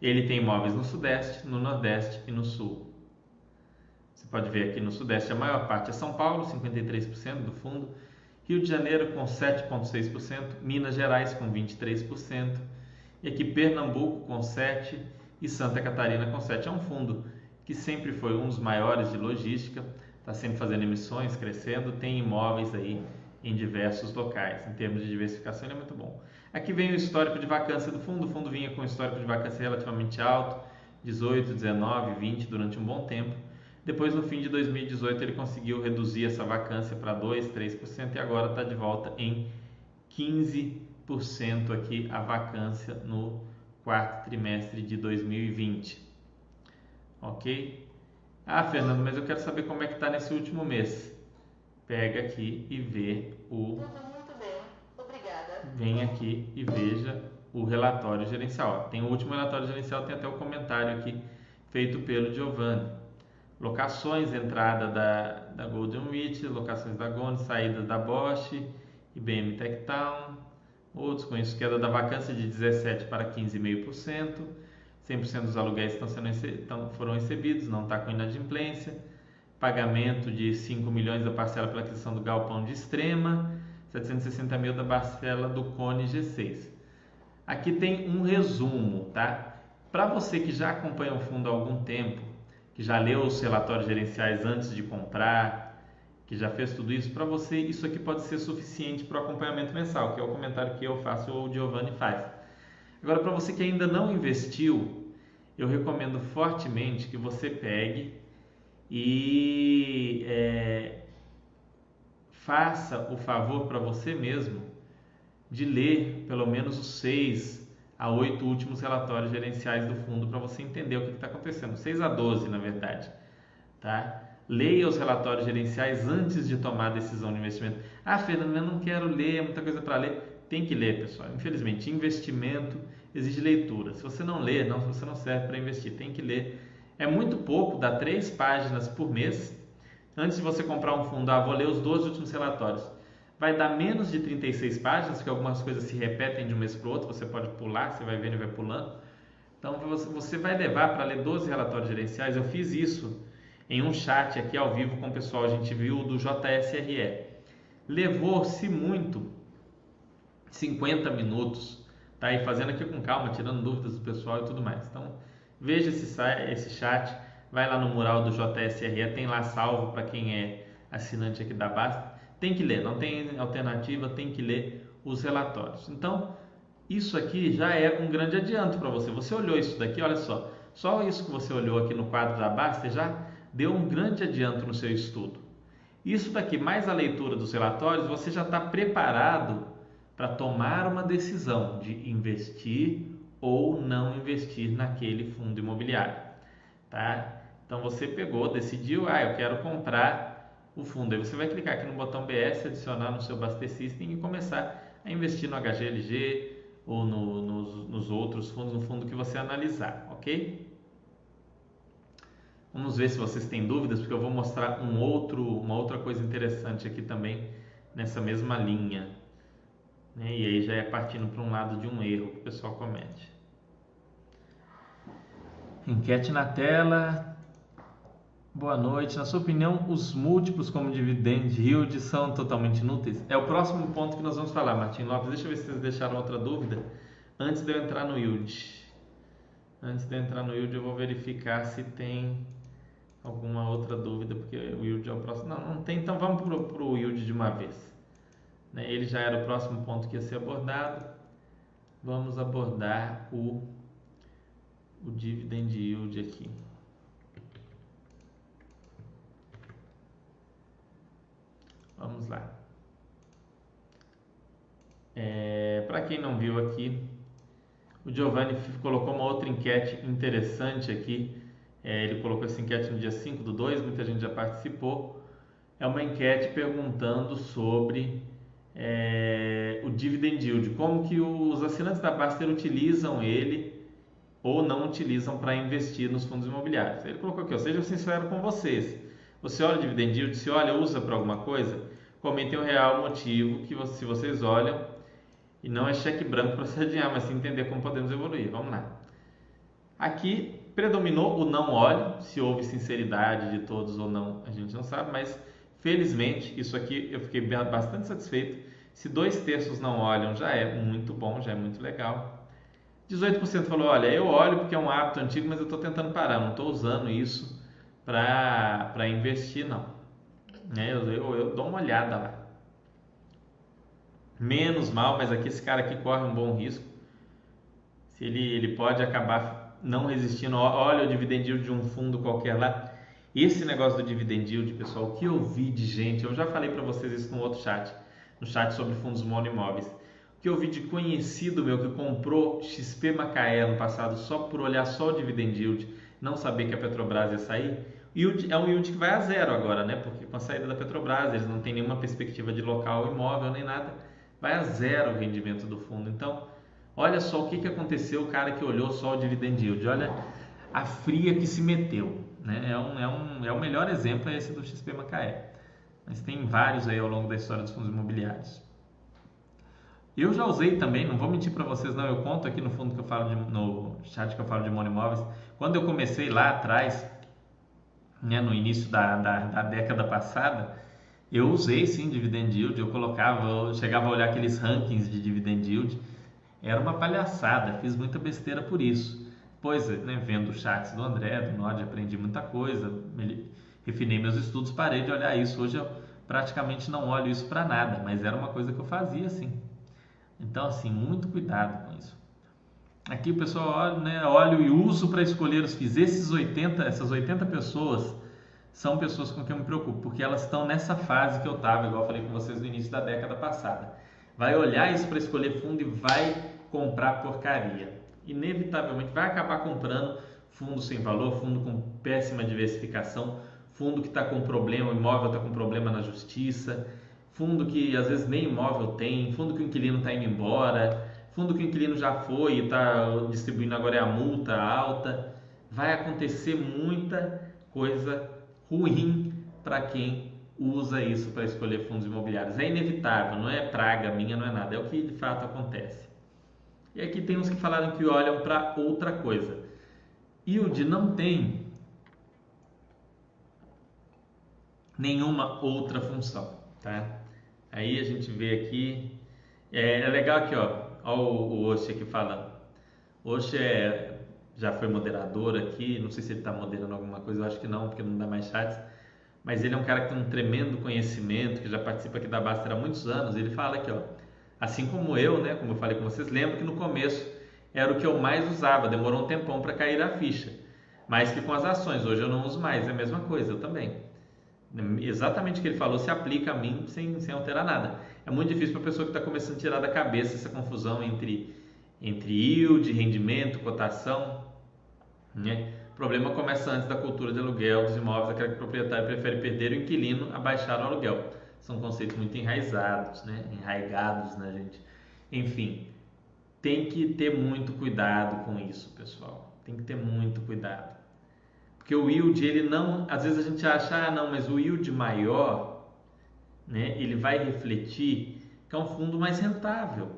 Ele tem imóveis no Sudeste, no Nordeste e no Sul. Você pode ver aqui no Sudeste a maior parte é São Paulo, 53% do fundo, Rio de Janeiro com 7,6%, Minas Gerais com 23%, e aqui Pernambuco com 7% e Santa Catarina com 7%. É um fundo que sempre foi um dos maiores de logística, está sempre fazendo emissões, crescendo, tem imóveis aí em diversos locais. Em termos de diversificação, ele é muito bom. Aqui vem o histórico de vacância do fundo. O fundo vinha com um histórico de vacância relativamente alto, 18, 19, 20 durante um bom tempo. Depois, no fim de 2018, ele conseguiu reduzir essa vacância para 2, 3% e agora está de volta em 15% aqui a vacância no quarto trimestre de 2020. Ok? Ah, Fernando, mas eu quero saber como é que está nesse último mês. Pega aqui e vê o... Muito bem, obrigada. Vem aqui e veja o relatório gerencial. Tem o último relatório gerencial, tem até o comentário aqui feito pelo Giovanni. Locações, entrada da Golden Witch, locações da Goni, saída da Bosch, IBM Tech Town, outros com isso, queda da vacância de 17% para 15,5%, 100% dos aluguéis foram recebidos, não está com inadimplência, pagamento de 5 milhões da parcela pela aquisição do galpão de Extrema, 760 mil da parcela do Cone G6. Aqui tem um resumo, tá? Para você que já acompanha o fundo há algum tempo, que já leu os relatórios gerenciais antes de comprar, que já fez tudo isso, para você isso aqui pode ser suficiente para o acompanhamento mensal, que é o comentário que eu faço ou o Giovanni faz. Agora, para você que ainda não investiu, eu recomendo fortemente que você pegue e faça o favor para você mesmo de ler pelo menos os 6 a 8 últimos relatórios gerenciais do fundo para você entender o que está acontecendo. 6 a 12, na verdade. Tá? Leia os relatórios gerenciais antes de tomar a decisão de investimento. Ah, Fernando, eu não quero ler, é muita coisa para ler. Tem que ler, pessoal. Infelizmente, investimento exige leitura. Se você não lê, não, você não serve para investir. Tem que ler. É muito pouco, dá 3 páginas por mês. Antes de você comprar um fundo, vou ler os 12 últimos relatórios. Vai dar menos de 36 páginas, porque algumas coisas se repetem de um mês para o outro, você pode pular, você vai vendo e vai pulando. Então, você vai levar para ler 12 relatórios gerenciais. Eu fiz isso em um chat aqui ao vivo com o pessoal, a gente viu do JSRE. Levou-se muito, 50 minutos, tá? E fazendo aqui com calma, tirando dúvidas do pessoal e tudo mais. Então, veja esse chat, vai lá no mural do JSRE, tem lá salvo para quem é assinante aqui da Basta. Tem que ler, não tem alternativa, tem que ler os relatórios. Então, isso aqui já é um grande adianto para você. Você olhou isso daqui, olha só. Só isso que você olhou aqui no quadro da Basta já deu um grande adianto no seu estudo. Isso daqui, mais a leitura dos relatórios, você já está preparado para tomar uma decisão de investir ou não investir naquele fundo imobiliário. Tá? Então, você pegou, decidiu, eu quero comprar o fundo. Aí você vai clicar aqui no botão BS, adicionar no seu Baster System e começar a investir no HGLG ou nos outros fundos, no fundo que você analisar, ok? Vamos ver se vocês têm dúvidas, porque eu vou mostrar uma outra coisa interessante aqui também nessa mesma linha, né? E aí já é partindo para um lado de um erro que o pessoal comete. Enquete na tela. Boa noite. Na sua opinião, os múltiplos como dividend yield são totalmente inúteis? É o próximo ponto que nós vamos falar, Martim Lopes. Deixa eu ver se vocês deixaram outra dúvida antes de eu entrar no yield. Antes de eu entrar no yield, eu vou verificar se tem alguma outra dúvida, porque o yield é o próximo. Não, não tem. Então vamos para o yield de uma vez. Né? Ele já era o próximo ponto que ia ser abordado. Vamos abordar o dividend yield aqui. Vamos lá. Para quem não viu aqui, o Giovanni colocou uma outra enquete interessante aqui. Ele colocou essa enquete no dia 5/2, muita gente já participou. É uma enquete perguntando sobre o dividend yield, como que os assinantes da Baster utilizam ele ou não utilizam para investir nos fundos imobiliários. Ele colocou aqui, seja sincero com vocês. Você olha o dividend yield, se olha, usa para alguma coisa, comentem o real motivo que se vocês olham, e não é cheque branco para se adiar, mas sim entender como podemos evoluir. Vamos lá. Aqui predominou o não olhe, se houve sinceridade de todos ou não, a gente não sabe, mas felizmente isso aqui eu fiquei bastante satisfeito. Se 2/3 não olham, já é muito bom, já é muito legal. 18% falou, olha, eu olho porque é um hábito antigo, mas eu estou tentando parar, não estou usando isso para investir, não, né? Eu dou uma olhada lá. Menos mal, mas aqui esse cara aqui corre um bom risco. Se ele pode acabar não resistindo, olha o dividend yield de um fundo qualquer lá. Esse negócio do dividend yield, pessoal, o que eu vi de gente, eu já falei para vocês isso no outro chat, no chat sobre fundos monoimóveis, o que eu vi de conhecido meu que comprou XP Macaé no passado só por olhar só o dividend yield, não saber que a Petrobras ia sair. É um yield que vai a zero agora, né? Porque com a saída da Petrobras, eles não têm nenhuma perspectiva de local imóvel nem nada. Vai a zero o rendimento do fundo. Então, olha só o que aconteceu, o cara que olhou só o dividend yield. Olha a fria que se meteu, né? O melhor exemplo é esse do XP Macaé. Mas tem vários aí ao longo da história dos fundos imobiliários. Eu já usei também, não vou mentir para vocês não, eu conto aqui no fundo que eu falo, no chat que eu falo de Monimóveis. Quando eu comecei lá atrás, né, no início da década passada, eu usei sim dividend yield, eu colocava, eu chegava a olhar aqueles rankings de dividend yield, era uma palhaçada, fiz muita besteira por isso. Pois, né, vendo os chats do André, do Nod, aprendi muita coisa, refinei meus estudos, parei de olhar isso. Hoje eu praticamente não olho isso para nada, mas era uma coisa que eu fazia sim. Então, assim, muito cuidado com isso. Aqui o pessoal olha, né, olho e uso para escolher os FIIs. Essas 80 pessoas são pessoas com quem eu me preocupo, porque elas estão nessa fase que eu estava, igual eu falei com vocês no início da década passada. Vai olhar isso para escolher fundo e vai comprar porcaria. Inevitavelmente vai acabar comprando fundo sem valor, fundo com péssima diversificação, fundo que está com problema, o imóvel está com problema na justiça, fundo que às vezes nem imóvel tem, fundo que o inquilino está indo embora, fundo que o inquilino já foi e está distribuindo agora é a multa alta. Vai acontecer muita coisa ruim para quem usa isso para escolher fundos imobiliários. É inevitável, não é praga minha, não é nada, é o que de fato acontece. E aqui tem uns que falaram que olham para outra coisa. Yield não tem nenhuma outra função, tá? Aí a gente vê aqui, é legal aqui, ó o Oxi aqui falando. Oxi já foi moderador aqui, não sei se ele está moderando alguma coisa, eu acho que não, porque não dá mais chats. Mas ele é um cara que tem um tremendo conhecimento, que já participa aqui da Basta há muitos anos. Ele fala aqui, ó, assim como eu, né, como eu falei com vocês, lembro que no começo era o que eu mais usava, demorou um tempão para cair a ficha. Mas que com as ações, hoje eu não uso mais, é a mesma coisa, eu também. Exatamente o que ele falou se aplica a mim sem alterar nada. É muito difícil para a pessoa que está começando a tirar da cabeça essa confusão entre yield, rendimento, cotação, né? O problema começa antes da cultura de aluguel dos imóveis, aquela que o proprietário prefere perder o inquilino a baixar o aluguel. São conceitos muito enraizados, né? Enraigados, né, gente? Enfim, tem que ter muito cuidado com isso, pessoal. Tem que ter muito cuidado. Porque o yield, ele não, às vezes a gente acha, ah, não, mas o yield maior, né, ele vai refletir que é um fundo mais rentável.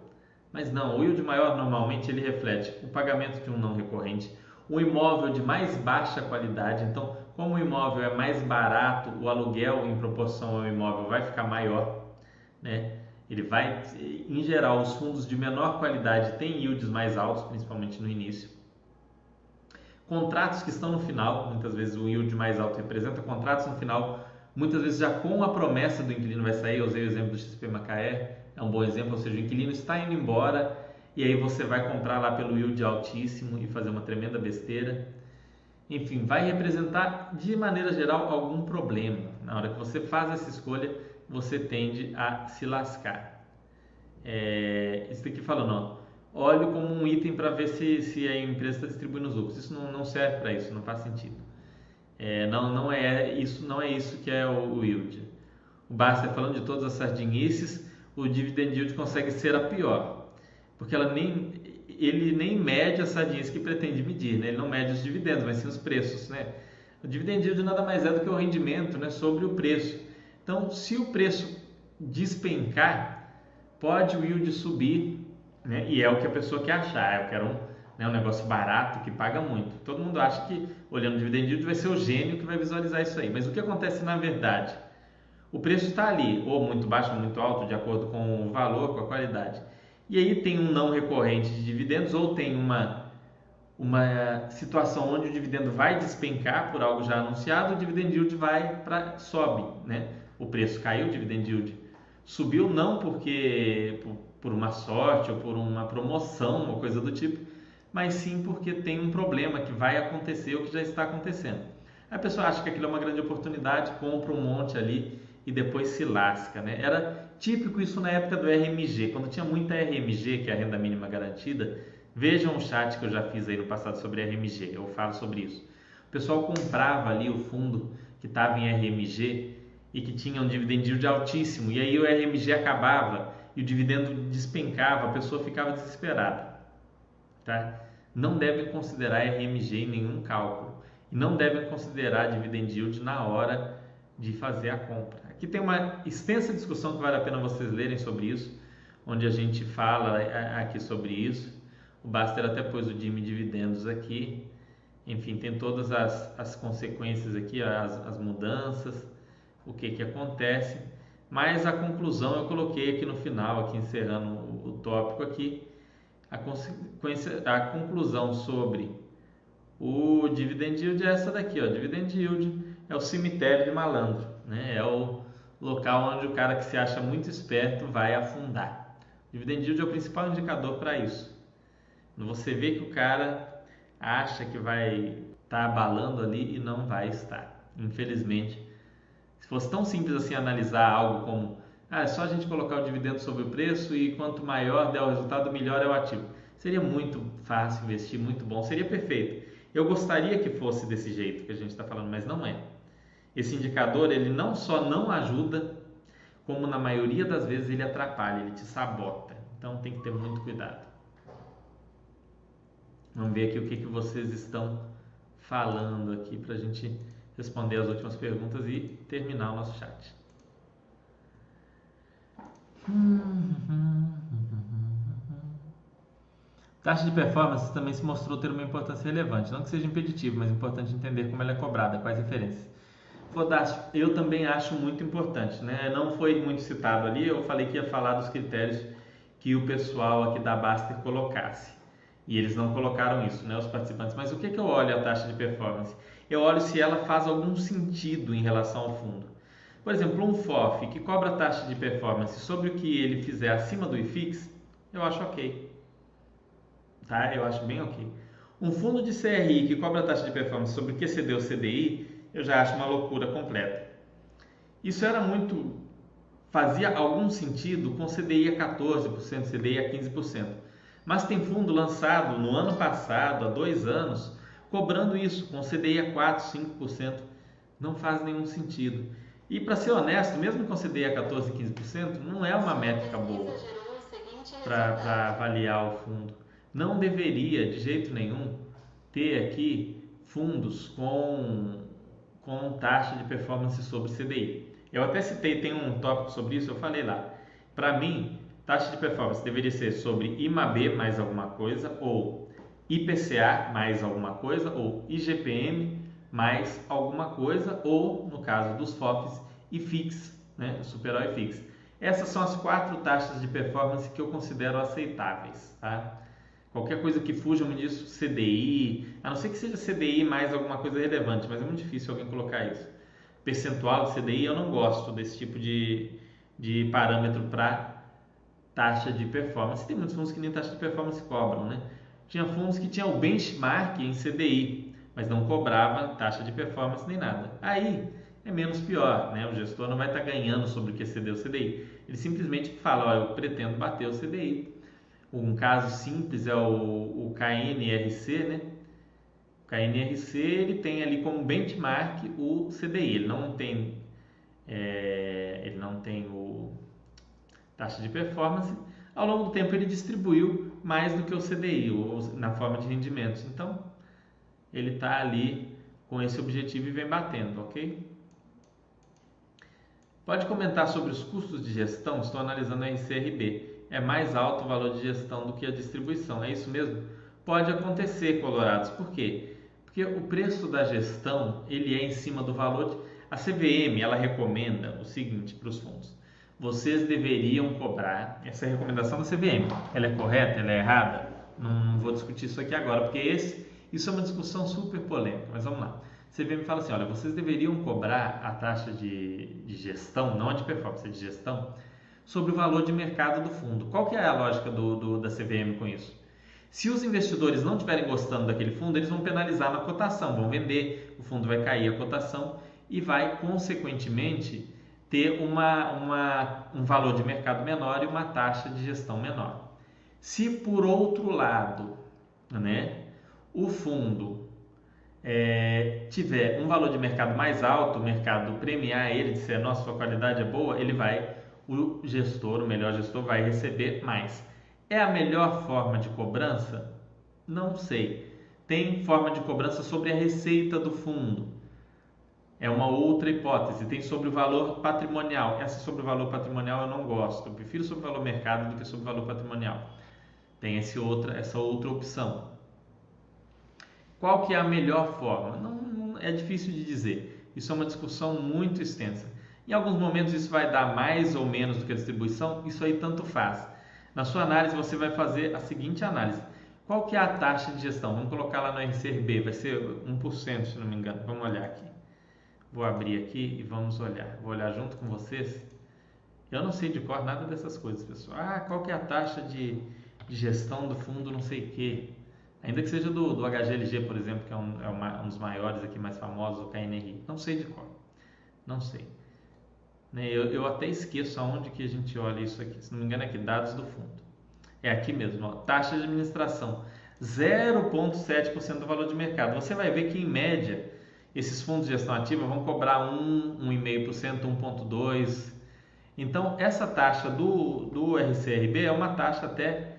Mas não, o yield maior normalmente ele reflete o pagamento de um não recorrente, o imóvel de mais baixa qualidade. Então, como o imóvel é mais barato, o aluguel em proporção ao imóvel vai ficar maior, né? Ele vai, em geral, os fundos de menor qualidade têm yields mais altos, principalmente no início. Contratos que estão no final, muitas vezes o yield mais alto representa contratos no final, muitas vezes já com a promessa do inquilino vai sair. Eu usei o exemplo do XP Macaé, é um bom exemplo, ou seja, o inquilino está indo embora e aí você vai comprar lá pelo yield altíssimo e fazer uma tremenda besteira. Enfim, vai representar de maneira geral algum problema. Na hora que você faz essa escolha, você tende a se lascar. Isso aqui falando, ó, olho como um item para ver se a empresa está distribuindo os lucros. Isso não serve para isso, não faz sentido. Não é isso que é o yield. O Basta falando de todas as sardinices, o dividend yield consegue ser a pior, porque ele nem mede a sardinice que pretende medir, né? Ele não mede os dividendos, mas sim os preços, né? O dividend yield nada mais é do que o rendimento, né, sobre o preço. Então, se o preço despencar, pode o yield subir, né? E é o que a pessoa quer achar. Eu quero um negócio barato que paga muito. Todo mundo acha que olhando o dividend yield vai ser o gênio que vai visualizar isso aí. Mas o que acontece na verdade? O preço está ali, ou muito baixo ou muito alto, de acordo com o valor, com a qualidade. E aí tem um não recorrente de dividendos, ou tem uma situação onde o dividendo vai despencar por algo já anunciado, o dividend yield sobe, né? O preço caiu, o dividend yield subiu, não porque por uma sorte ou por uma promoção, uma coisa do tipo, mas sim porque tem um problema que vai acontecer ou que já está acontecendo. A pessoa acha que aquilo é uma grande oportunidade, compra um monte ali e depois se lasca, né? Era típico isso na época do RMG, quando tinha muita RMG, que é a renda mínima garantida. Vejam o chat que eu já fiz aí no passado sobre RMG, eu falo sobre isso. O pessoal comprava ali o fundo que estava em RMG e que tinha um dividend yield altíssimo, e aí o RMG acabava e o dividendo despencava, a pessoa ficava desesperada, tá? Não devem considerar RMG em nenhum cálculo. E não devem considerar dividend yield na hora de fazer a compra. Aqui tem uma extensa discussão que vale a pena vocês lerem sobre isso. onde a gente fala aqui sobre isso. O Baster até pôs o DIM dividendos aqui. Enfim, tem todas as consequências aqui, as mudanças, o que acontece. Mas a conclusão eu coloquei aqui no final, aqui encerrando o tópico aqui. A conclusão sobre o dividend yield é essa daqui, ó. Dividend yield é o cemitério de malandro, né? É o local onde o cara que se acha muito esperto vai afundar. Dividend yield é o principal indicador para isso. Você vê que o cara acha que vai estar abalando ali e não vai estar, infelizmente. Se fosse tão simples assim analisar algo como é só a gente colocar o dividendo sobre o preço e quanto maior der o resultado, melhor é o ativo. Seria muito fácil investir, muito bom, seria perfeito. Eu gostaria que fosse desse jeito que a gente está falando, mas não é. Esse indicador, ele não só não ajuda, como na maioria das vezes ele atrapalha, ele te sabota. Então tem que ter muito cuidado. Vamos ver aqui o que vocês estão falando aqui para a gente responder as últimas perguntas e terminar o nosso chat. Taxa de performance também se mostrou ter uma importância relevante, não que seja impeditivo, mas é importante entender como ela é cobrada, quais referências. Fodástico, eu também acho muito importante, né? Não foi muito citado ali, eu falei que ia falar dos critérios que o pessoal aqui da Baster colocasse, e eles não colocaram isso, né, os participantes. Mas o que eu olho a taxa de performance? Eu olho se ela faz algum sentido em relação ao fundo. Por exemplo, um FOF que cobra taxa de performance sobre o que ele fizer acima do IFIX, eu acho ok. Tá? Eu acho bem ok. Um fundo de CRI que cobra taxa de performance sobre o que cedeu o CDI, eu já acho uma loucura completa. Isso era muito... fazia algum sentido com CDI a 14%, CDI a 15%. Mas tem fundo lançado no ano passado, há 2 anos, cobrando isso, com CDI a 4%, 5%. Não faz nenhum sentido. E para ser honesto, mesmo com CDI a 14%, 15%, não é uma métrica boa para avaliar o fundo. Não deveria, de jeito nenhum, ter aqui fundos com taxa de performance sobre CDI. Eu até citei, tem um tópico sobre isso, eu falei lá. Para mim, taxa de performance deveria ser sobre IMAB mais alguma coisa, ou IPCA mais alguma coisa, ou IGPM mais alguma coisa, ou, no caso dos FOFs, IFIX, né? Superar o IFIX. Essas são as 4 taxas de performance que eu considero aceitáveis, tá? Qualquer coisa que fujam disso, CDI, a não ser que seja CDI mais alguma coisa relevante, mas é muito difícil alguém colocar isso. Percentual de CDI, eu não gosto desse tipo de parâmetro para taxa de performance. Tem muitos fundos que nem taxa de performance cobram, né? Tinha fundos que tinham o benchmark em CDI, mas não cobrava taxa de performance nem nada. Aí é menos pior, né? O gestor não vai estar ganhando sobre o que cedeu o CDI. Ele simplesmente fala, ó, eu pretendo bater o CDI. Um caso simples é o KNRC, né? O KNRC, ele tem ali como benchmark o CDI. Ele não tem, o taxa de performance. Ao longo do tempo ele distribuiu mais do que o CDI, na forma de rendimentos. Então, ele está ali com esse objetivo e vem batendo, ok? Pode comentar sobre os custos de gestão? Estou analisando a RCRB. É mais alto o valor de gestão do que a distribuição, é isso mesmo? Pode acontecer, Colorados. Por quê? Porque o preço da gestão, ele é em cima do valor... A CVM, ela recomenda o seguinte para os fundos. Vocês deveriam cobrar... Essa é a recomendação da CVM. Ela é correta? Ela é errada? Não vou discutir isso aqui agora, porque Isso é uma discussão super polêmica, mas vamos lá. Você vem me fala assim, olha, vocês deveriam cobrar a taxa de gestão, não a de performance, é de gestão, sobre o valor de mercado do fundo. Qual que é a lógica da CVM com isso? Se os investidores não estiverem gostando daquele fundo, eles vão penalizar na cotação, vão vender, o fundo vai cair a cotação e vai, consequentemente, ter um valor de mercado menor e uma taxa de gestão menor. Se, por outro lado, né, o fundo tiver um valor de mercado mais alto, o mercado premiar ele, disser, nossa, sua qualidade é boa, ele vai, o melhor gestor vai receber mais. É a melhor forma de cobrança? Não sei. Tem forma de cobrança sobre a receita do fundo. É uma outra hipótese. Tem sobre o valor patrimonial. Essa sobre o valor patrimonial eu não gosto. Eu prefiro sobre o valor mercado do que sobre o valor patrimonial. Tem essa outra opção. Qual que é a melhor forma? Não é difícil de dizer. Isso é uma discussão muito extensa. Em alguns momentos isso vai dar mais ou menos do que a distribuição. Isso aí tanto faz. Na sua análise você vai fazer a seguinte análise. Qual que é a taxa de gestão? Vamos colocar lá no RCRB. Vai ser 1%, se não me engano. Vamos olhar aqui. Vou abrir aqui e vamos olhar. Vou olhar junto com vocês. Eu não sei de cor nada dessas coisas, pessoal. Ah, qual que é a taxa de gestão do fundo não sei o quê. Ainda que seja do HGLG, por exemplo, que é um dos maiores aqui, mais famosos, o KNRC. Não sei de cor. Não sei. Eu até esqueço aonde que a gente olha isso aqui. Se não me engano é aqui, dados do fundo. É aqui mesmo, ó. Taxa de administração. 0,7% do valor de mercado. Você vai ver que, em média, esses fundos de gestão ativa vão cobrar 1,5%, 1,2%. Então, essa taxa do RCRB é uma taxa até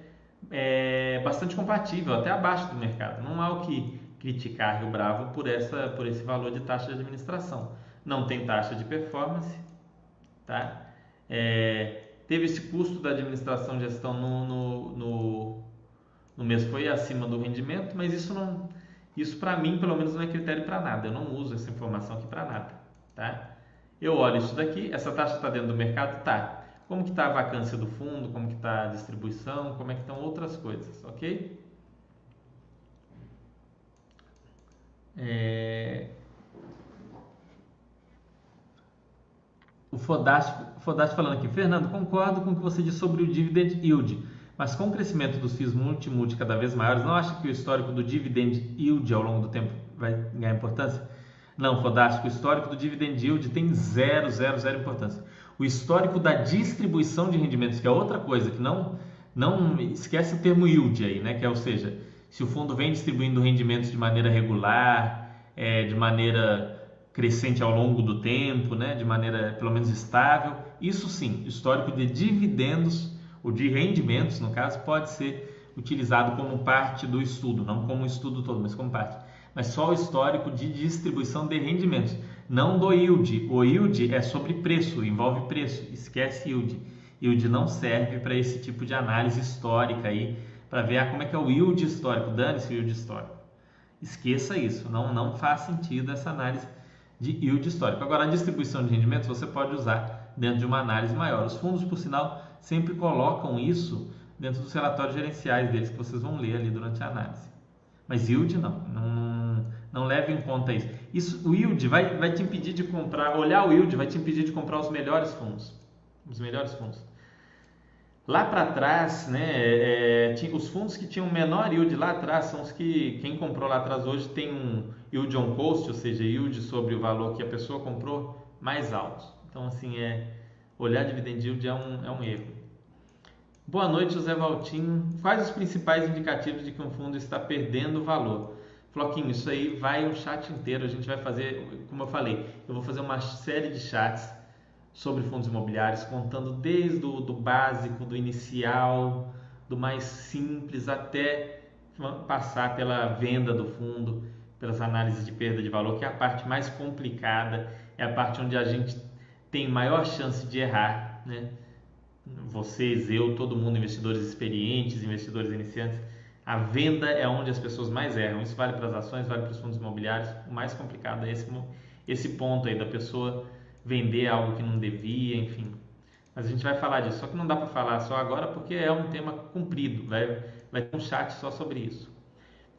bastante compatível, até abaixo do mercado. Não há o que criticar Rio Bravo por esse valor de taxa de administração. Não tem taxa de performance. Tá? Teve esse custo da administração e gestão no mês, foi acima do rendimento, mas isso não... Isso para mim, pelo menos, não é critério para nada. Eu não uso essa informação aqui para nada, tá? Eu olho isso daqui, essa taxa está dentro do mercado? Tá. Como que está a vacância do fundo? Como que está a distribuição? Como é que estão outras coisas, ok? O Fodástico falando aqui. Fernando, concordo com o que você disse sobre o dividend yield. Mas com o crescimento dos FIIs multimulti cada vez maiores, não acha que o histórico do dividend yield ao longo do tempo vai ganhar importância? Não, Fodástico, o histórico do dividend yield tem zero importância. O histórico da distribuição de rendimentos, que é outra coisa, que não esquece o termo yield aí, né? Que é, ou seja, se o fundo vem distribuindo rendimentos de maneira regular, de maneira crescente ao longo do tempo, né? De maneira pelo menos estável, isso sim, histórico de dividendos, o de rendimentos, no caso, pode ser utilizado como parte do estudo, não como estudo todo, mas como parte. Mas só o histórico de distribuição de rendimentos, não do yield. O yield é sobre preço, envolve preço, esquece yield. Yield não serve para esse tipo de análise histórica aí, para ver como é que é o yield histórico, dane-se o yield histórico. Esqueça isso, não faz sentido essa análise de yield histórico. Agora, a distribuição de rendimentos você pode usar dentro de uma análise maior. Os fundos, por sinal, sempre colocam isso dentro dos relatórios gerenciais deles, que vocês vão ler ali durante a análise. Mas yield não leve em conta isso. O yield vai te impedir de comprar, olhar o yield vai te impedir de comprar os melhores fundos. Os melhores fundos. Lá para trás, né, os fundos que tinham menor yield lá atrás são os que quem comprou lá atrás hoje tem um yield on cost, ou seja, yield sobre o valor que a pessoa comprou, mais alto. Então, assim, olhar dividend yield é um erro. Boa noite, José Valtinho. Quais os principais indicativos de que um fundo está perdendo valor? Floquinho, isso aí vai um chat inteiro. A gente vai fazer, como eu falei, eu vou fazer uma série de chats sobre fundos imobiliários, contando desde do básico, do inicial, do mais simples, até passar pela venda do fundo, pelas análises de perda de valor, que é a parte mais complicada, é a parte onde a gente tem maior chance de errar, né? Vocês, eu, todo mundo, investidores experientes, investidores iniciantes, a venda é onde as pessoas mais erram. Isso vale para as ações, vale para os fundos imobiliários. O mais complicado é esse ponto aí da pessoa vender algo que não devia, enfim. Mas a gente vai falar disso, só que não dá para falar só agora porque é um tema comprido, vai ter um chat só sobre isso.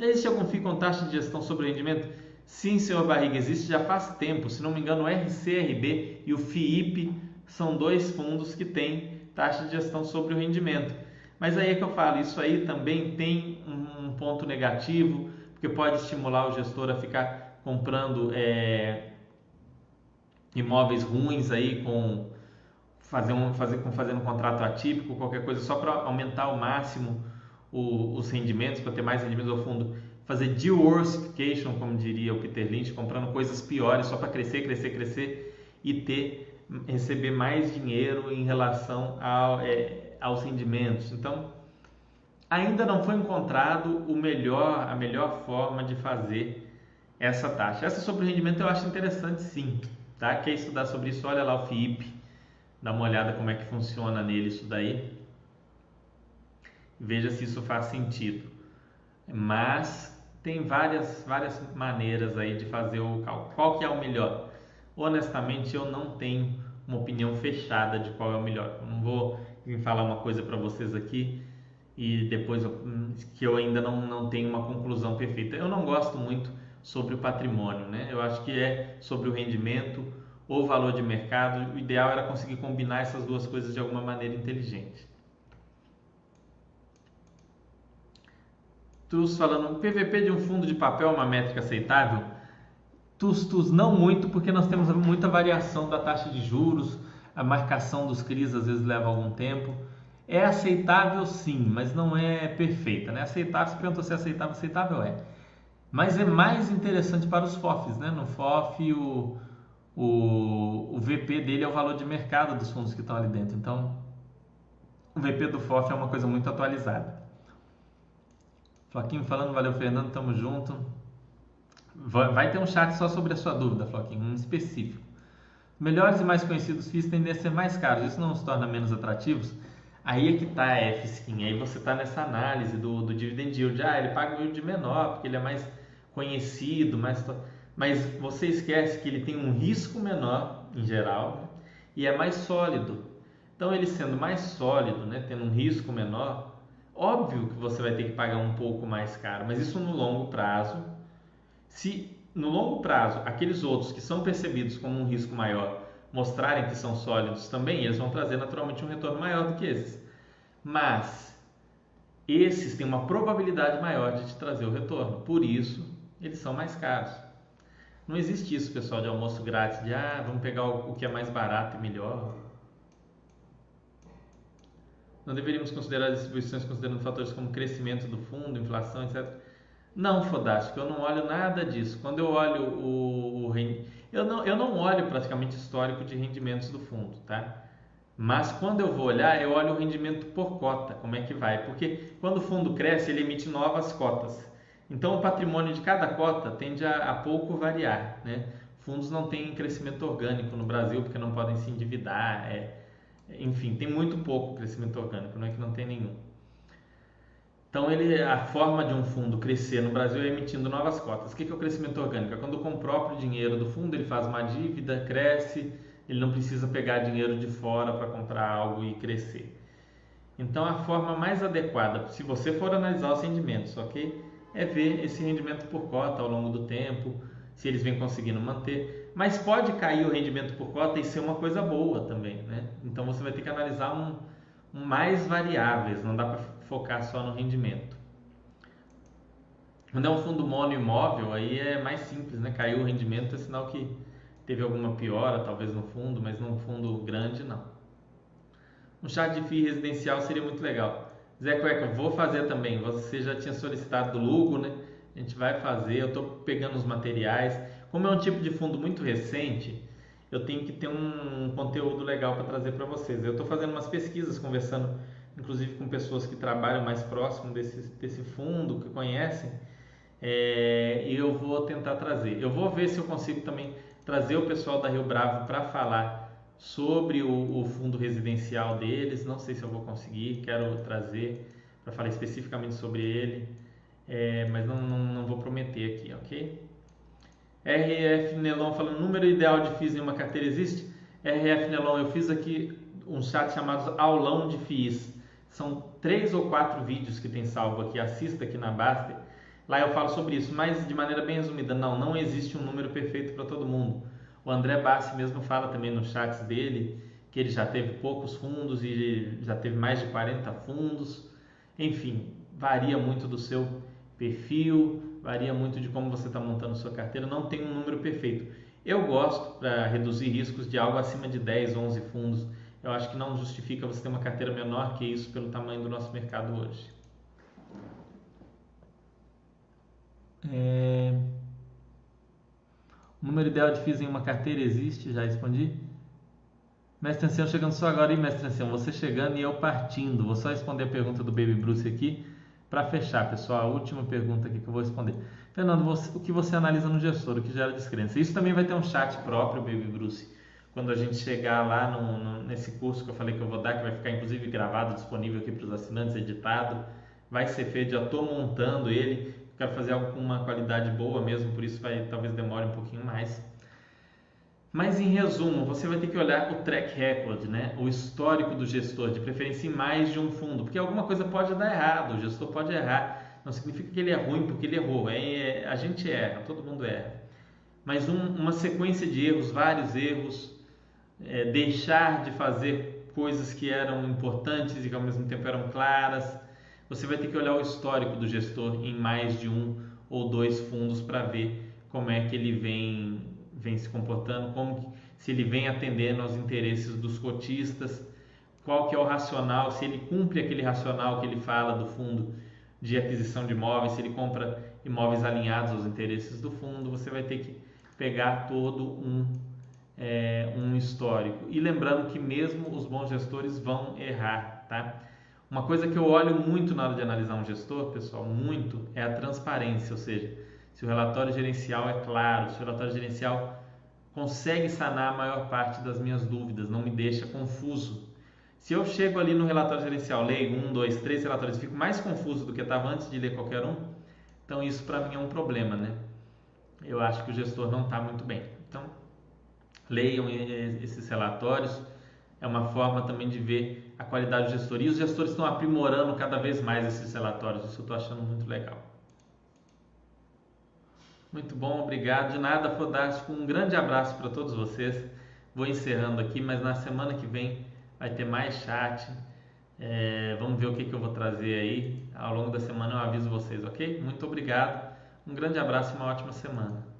Existe algum FII com taxa de gestão sobre rendimento? Sim, senhor Barriga, existe já faz tempo. Se não me engano, o RCRB e o FIIP são dois fundos que têm taxa de gestão sobre o rendimento. Mas aí é que eu falo, isso aí também tem um ponto negativo, porque pode estimular o gestor a ficar comprando imóveis ruins, aí com fazendo um contrato atípico, qualquer coisa, só para aumentar ao máximo os rendimentos, para ter mais rendimentos ao fundo. Fazer de-worsification, como diria o Peter Lynch, comprando coisas piores só para crescer e receber mais dinheiro em relação aos rendimentos. Então, ainda não foi encontrado a melhor forma de fazer essa taxa. Essa sobre o rendimento eu acho interessante sim, tá? Quer estudar sobre isso? Olha lá o FIIP, dá uma olhada como é que funciona nele isso daí. Veja se isso faz sentido. Mas tem várias maneiras aí de fazer o cálculo. Qual que é o melhor? Honestamente, eu não tenho uma opinião fechada de qual é o melhor. Eu não vou vir falar uma coisa para vocês aqui e depois que eu ainda não tenho uma conclusão perfeita. Eu não gosto muito sobre o patrimônio, né? Eu acho que é sobre o rendimento ou valor de mercado. O ideal era conseguir combinar essas duas coisas de alguma maneira inteligente. Tus falando, PVP de um fundo de papel é uma métrica aceitável? Tus, não muito, porque nós temos muita variação da taxa de juros, a marcação dos CRIs às vezes leva algum tempo. É aceitável sim, mas não é perfeita, né? Aceitável, você perguntou se é aceitável, aceitável é. Mas é mais interessante para os FOFs, né? No FOF, o VP dele é o valor de mercado dos fundos que estão ali dentro. Então, o VP do FOF é uma coisa muito atualizada. Floquinho falando, valeu Fernando, tamo junto. Vai ter um chat só sobre a sua dúvida, Floquinho, um específico. Melhores e mais conhecidos FIIs tendem a ser mais caros, isso não os torna menos atrativos? Aí é que está a F-Skin, aí você está nessa análise do dividend yield. Ah, ele paga um yield menor porque ele é mais conhecido, mas você esquece que ele tem um risco menor em geral e é mais sólido. Então ele sendo mais sólido, né, tendo um risco menor, óbvio que você vai ter que pagar um pouco mais caro, mas isso no longo prazo. Se no longo prazo aqueles outros que são percebidos como um risco maior mostrarem que são sólidos também, eles vão trazer naturalmente um retorno maior do que esses. Mas esses têm uma probabilidade maior de te trazer o retorno, por isso eles são mais caros. Não existe isso, pessoal, de almoço grátis, de vamos pegar o que é mais barato e melhor. Não deveríamos considerar as distribuições considerando fatores como crescimento do fundo, inflação, etc. Não, Fodástico, eu não olho nada disso. Quando eu olho eu não olho praticamente histórico de rendimentos do fundo, tá? Mas quando eu vou olhar, eu olho o rendimento por cota, como é que vai. Porque quando o fundo cresce, ele emite novas cotas. Então, o patrimônio de cada cota tende a pouco variar, né? Fundos não têm crescimento orgânico no Brasil, porque não podem se endividar, enfim, tem muito pouco crescimento orgânico, não é que não tem nenhum. Então, a forma de um fundo crescer no Brasil é emitindo novas cotas. O que é o crescimento orgânico? É quando com o próprio dinheiro do fundo ele faz uma dívida, cresce, ele não precisa pegar dinheiro de fora para comprar algo e crescer. Então, a forma mais adequada, se você for analisar os rendimentos, ok? É ver esse rendimento por cota ao longo do tempo, se eles vêm conseguindo manter. Mas pode cair o rendimento por cota e ser uma coisa boa também, né? Então você vai ter que analisar mais variáveis, não dá para focar só no rendimento. Quando é um fundo mono imóvel, aí é mais simples, né? Caiu o rendimento é sinal que teve alguma piora, talvez no fundo, mas num fundo grande não. Um chat de FII residencial seria muito legal. Zé Cueca, vou fazer também, você já tinha solicitado do Lugo, né? A gente vai fazer, eu estou pegando os materiais. Como é um tipo de fundo muito recente, eu tenho que ter um conteúdo legal para trazer para vocês. Eu estou fazendo umas pesquisas, conversando inclusive com pessoas que trabalham mais próximo desse fundo, que conhecem, e eu vou tentar trazer. Eu vou ver se eu consigo também trazer o pessoal da Rio Bravo para falar sobre o fundo residencial deles. Não sei se eu vou conseguir, quero trazer para falar especificamente sobre ele, mas não vou prometer aqui, ok? RF Nelon falando, número ideal de FIIs em uma carteira existe? RF Nelon, eu fiz aqui um chat chamado Aulão de FIIs. São 3 ou 4 vídeos que tem salvo aqui, assista aqui na Baster. Lá eu falo sobre isso, mas de maneira bem resumida. Não existe um número perfeito para todo mundo. O André Bassi mesmo fala também nos chats dele, que ele já teve poucos fundos e já teve mais de 40 fundos. Enfim, varia muito do seu perfil, varia muito de como você está montando sua carteira, não tem um número perfeito. Eu gosto, para reduzir riscos, de algo acima de 10, 11 fundos. Eu acho que não justifica você ter uma carteira menor que isso pelo tamanho do nosso mercado hoje. O número ideal de FIIs em uma carteira existe? Já respondi. Mestre Ancião chegando só agora. E Mestre Ancião, você chegando e eu partindo. Vou só responder a pergunta do Baby Bruce aqui. Para fechar, pessoal, a última pergunta aqui que eu vou responder. Fernando, o que você analisa no gestor? O que gera descrença? Isso também vai ter um chat próprio, Baby Bruce, quando a gente chegar lá nesse curso que eu falei que eu vou dar, que vai ficar inclusive gravado, disponível aqui para os assinantes, editado. Vai ser feito, já estou montando ele. Quero fazer algo com uma qualidade boa mesmo, por isso talvez demore um pouquinho mais. Mas em resumo, você vai ter que olhar o track record, né? O histórico do gestor, de preferência em mais de um fundo, porque alguma coisa pode dar errado, o gestor pode errar, não significa que ele é ruim porque ele errou, a gente erra, todo mundo erra, mas uma sequência de erros, vários erros, deixar de fazer coisas que eram importantes e que ao mesmo tempo eram claras, você vai ter que olhar o histórico do gestor em mais de um ou dois fundos para ver como é que ele vem se comportando, se ele vem atendendo aos interesses dos cotistas, qual que é o racional, se ele cumpre aquele racional que ele fala do fundo de aquisição de imóveis, se ele compra imóveis alinhados aos interesses do fundo. Você vai ter que pegar todo um histórico. E lembrando que mesmo os bons gestores vão errar, tá? Uma coisa que eu olho muito na hora de analisar um gestor, pessoal, muito, é a transparência, ou seja, se o relatório gerencial é claro, se o relatório gerencial consegue sanar a maior parte das minhas dúvidas, não me deixa confuso. Se eu chego ali no relatório gerencial, leio 1, 2, 3 relatórios, fico mais confuso do que estava antes de ler qualquer um, então isso para mim é um problema, né? Eu acho que o gestor não está muito bem. Então, leiam esses relatórios, é uma forma também de ver a qualidade do gestor. E os gestores estão aprimorando cada vez mais esses relatórios, isso eu estou achando muito legal. Muito bom, obrigado. De nada, Fodástico. Um grande abraço para todos vocês. Vou encerrando aqui, mas na semana que vem vai ter mais chat. Vamos ver o que eu vou trazer aí. Ao longo da semana eu aviso vocês, ok? Muito obrigado. Um grande abraço e uma ótima semana.